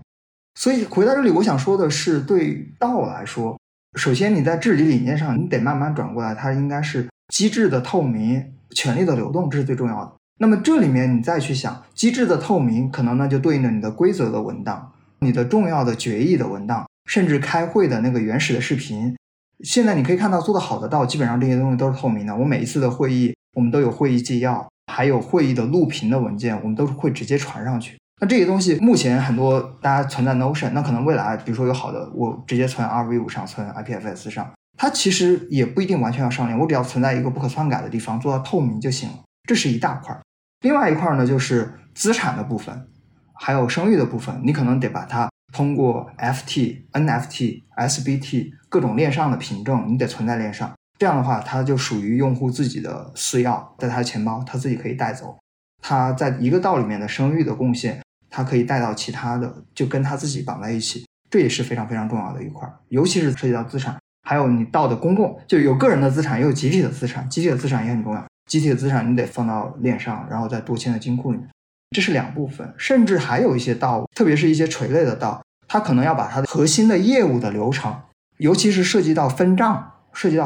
所以回到这里，我想说的是，对DAO来说，首先你在治理理念上你得慢慢转过来，它应该是机制的透明，权力的流动，这是最重要的。那么这里面你再去想机制的透明，可能那就对应着你的规则的文档，你的重要的决议的文档，甚至开会的那个原始的视频。现在你可以看到做得好的DAO基本上这些东西都是透明的，我每一次的会议我们都有会议纪要，还有会议的录屏的文件我们都会直接传上去，那这些东西目前很多大家存在 Notion， 那可能未来比如说有好的我直接存 RV5 上，存 IPFS 上，它其实也不一定完全要上链，我只要存在一个不可篡改的地方，做到透明就行了，这是一大块。另外一块呢，就是资产的部分还有声誉的部分，你可能得把它通过 FT、NFT、SBT 各种链上的凭证，你得存在链上，这样的话它就属于用户自己的私钥，在他的钱包他自己可以带走，他在一个道里面的声誉的贡献他可以带到其他的，就跟他自己绑在一起，这也是非常非常重要的一块，尤其是涉及到资产，还有你DAO的公共，就有个人的资产也有集体的资产，集体的资产也很重要，集体的资产你得放到链上，然后在多签的金库里面，这是两部分。甚至还有一些DAO，特别是一些垂类的DAO，它可能要把它的核心的业务的流程，尤其是涉及到分账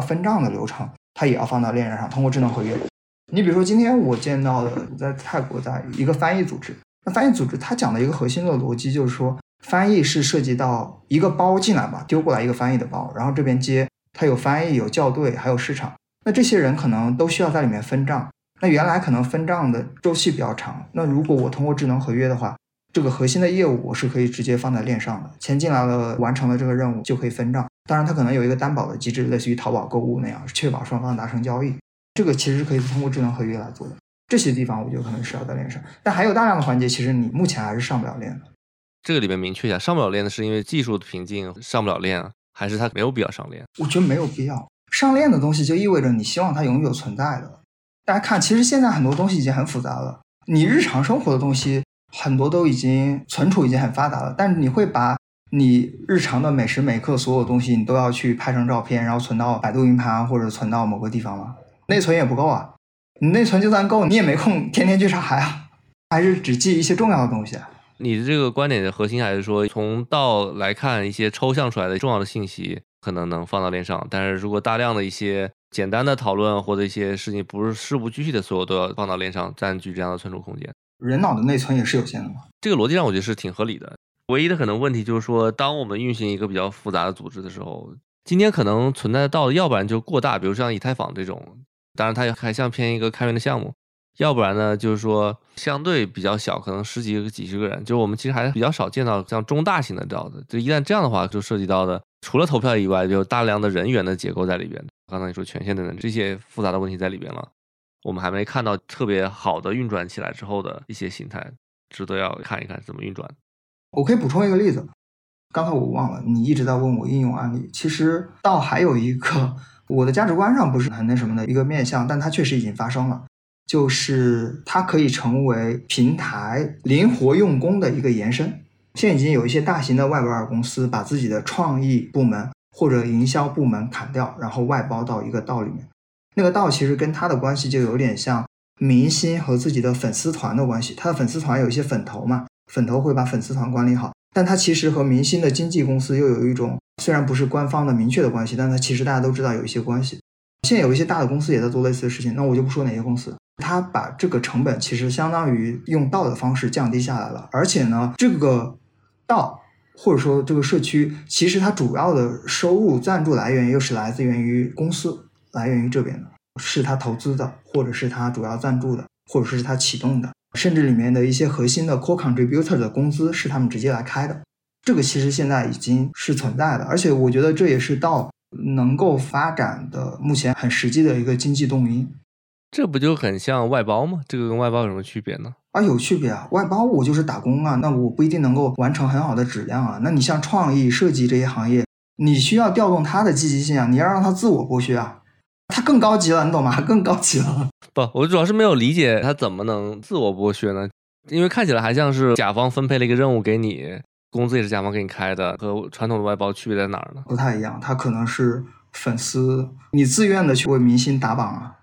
的流程，它也要放到链上，通过智能合约。你比如说今天我见到的在泰国的一个翻译组织，那翻译组织它讲的一个核心的逻辑就是说，翻译是涉及到一个包进来吧，丢过来一个翻译的包，然后这边接，它有翻译有校对还有市场，那这些人可能都需要在里面分账，那原来可能分账的周期比较长，那如果我通过智能合约的话，这个核心的业务我是可以直接放在链上的，钱进来了完成了这个任务就可以分账，当然它可能有一个担保的机制，类似于淘宝购物那样，确保双方达成交易，这个其实可以通过智能合约来做的。这些地方我觉得可能是要在链上，但还有大量的环节其实你目前还是上不了链的。这个里面明确一下，上不了链的是因为技术的瓶颈上不了链，还是它没有必要上链？我觉得没有必要上链的东西就意味着你希望它永久存在的。大家看，其实现在很多东西已经很复杂了，你日常生活的东西很多都已经存储已经很发达了，但是你会把你日常的每时每刻所有东西你都要去拍成照片，然后存到百度云盘或者存到某个地方吗？内存也不够啊，你内存就算够你也没空天天去查海啊，还是只记一些重要的东西啊。你的这个观点的核心还是说，从DAO来看一些抽象出来的重要的信息可能能放到链上，但是如果大量的一些简单的讨论或者一些事情不是事无巨细的所有都要放到链上，占据这样的存储空间。人脑的内存也是有限的嘛，这个逻辑上我觉得是挺合理的。唯一的可能问题就是说，当我们运行一个比较复杂的组织的时候，今天可能存在到的要不然就过大，比如像以太坊这种，当然它还像偏一个开源的项目，要不然呢就是说相对比较小，可能十几个几十个人，就是我们其实还比较少见到像中大型的DAO的。就一旦这样的话，就涉及到的除了投票以外，就大量的人员的结构在里边，刚才你说权限等等这些复杂的问题在里边了，我们还没看到特别好的运转起来之后的一些形态，值得要看一看怎么运转。我可以补充一个例子，刚才我忘了，你一直在问我应用案例，其实倒还有一个我的价值观上不是很那什么的一个面向，但它确实已经发生了，就是它可以成为平台灵活用工的一个延伸。现在已经有一些大型的 Web2 公司把自己的创意部门或者营销部门砍掉，然后外包到一个DAO里面，那个DAO其实跟他的关系就有点像明星和自己的粉丝团的关系，他的粉丝团有一些粉头嘛，粉头会把粉丝团管理好，但他其实和明星的经纪公司又有一种虽然不是官方的明确的关系，但他其实大家都知道有一些关系。现在有一些大的公司也在做类似的事情，那我就不说哪些公司，他把这个成本其实相当于用DAO的方式降低下来了，而且呢这个DAO或者说这个社区其实它主要的收入赞助来源又是来自于公司，来源于这边的，是他投资的或者是他主要赞助的或者是他启动的，甚至里面的一些核心的 core contributor 的工资是他们直接来开的，这个其实现在已经是存在的。而且我觉得这也是到能够发展的目前很实际的一个经济动因。这不就很像外包吗？这个跟外包有什么区别呢？啊，有区别啊！外包我就是打工啊，那我不一定能够完成很好的质量啊。那你像创意设计这些行业，你需要调动他的积极性啊，你要让他自我剥削啊，他更高级了，你懂吗？更高级了。不，我主要是没有理解他怎么能自我剥削呢？因为看起来还像是甲方分配了一个任务给你，工资也是甲方给你开的，和传统的外包区别在哪儿呢？不太一样，他可能是粉丝，你自愿的去为明星打榜啊，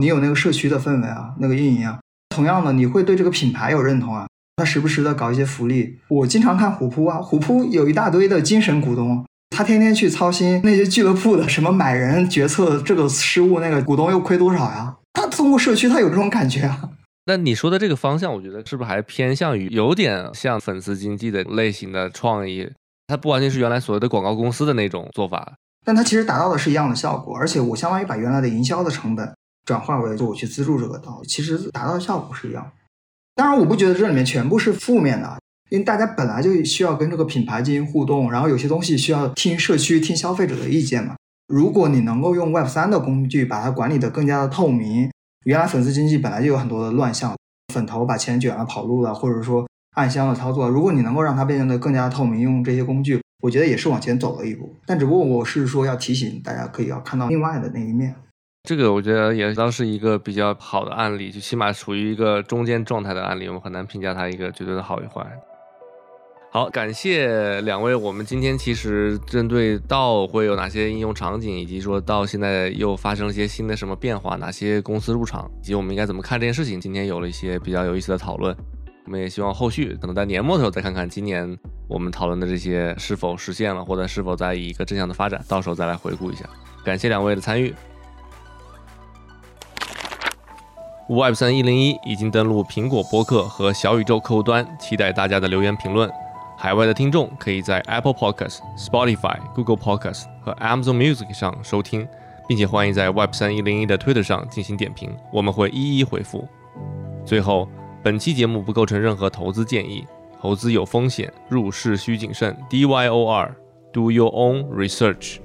你有那个社区的氛围啊，那个运营啊。同样的，你会对这个品牌有认同啊，他时不时的搞一些福利。我经常看虎扑啊，虎扑有一大堆的精神股东。他天天去操心那些俱乐部的什么买人决策，这个失误那个股东又亏多少呀？他通过社区他有这种感觉啊。那你说的这个方向我觉得是不是还偏向于有点像粉丝经济的类型的创意，它不完全是原来所谓的广告公司的那种做法，但它其实达到的是一样的效果。而且我相当于把原来的营销的成本转化为我去资助这个道，其实达到的效果是一样。当然我不觉得这里面全部是负面的，因为大家本来就需要跟这个品牌进行互动，然后有些东西需要听社区听消费者的意见嘛。如果你能够用 Web3 的工具把它管理得更加的透明，原来粉丝经济本来就有很多的乱象，粉头把钱卷了跑路了，或者说暗箱的操作，如果你能够让它变得更加透明，用这些工具我觉得也是往前走了一步，但只不过我是说要提醒大家可以要看到另外的那一面。这个我觉得也当是一个比较好的案例，就起码属于一个中间状态的案例，我们很难评价它一个绝对的好与坏。好，感谢两位。我们今天其实针对DAO会有哪些应用场景，以及说DAO现在又发生了一些新的什么变化，哪些公司入场，以及我们应该怎么看这件事情，今天有了一些比较有意思的讨论。我们也希望后续可能在年末的时候再看看今年我们讨论的这些是否实现了，或者是否在以一个正向的发展，到时候再来回顾一下。感谢两位的参与。Web3101 已经登陆苹果播客和小宇宙客户端，期待大家的留言评论。海外的听众可以在 Apple Podcast、Spotify、Google Podcast 和 Amazon Music 上收听，并且欢迎在 Web3101 的 Twitter 上进行点评，我们会一一回复。最后，本期节目不构成任何投资建议，投资有风险，入市需谨慎。DYOR，Do your own research。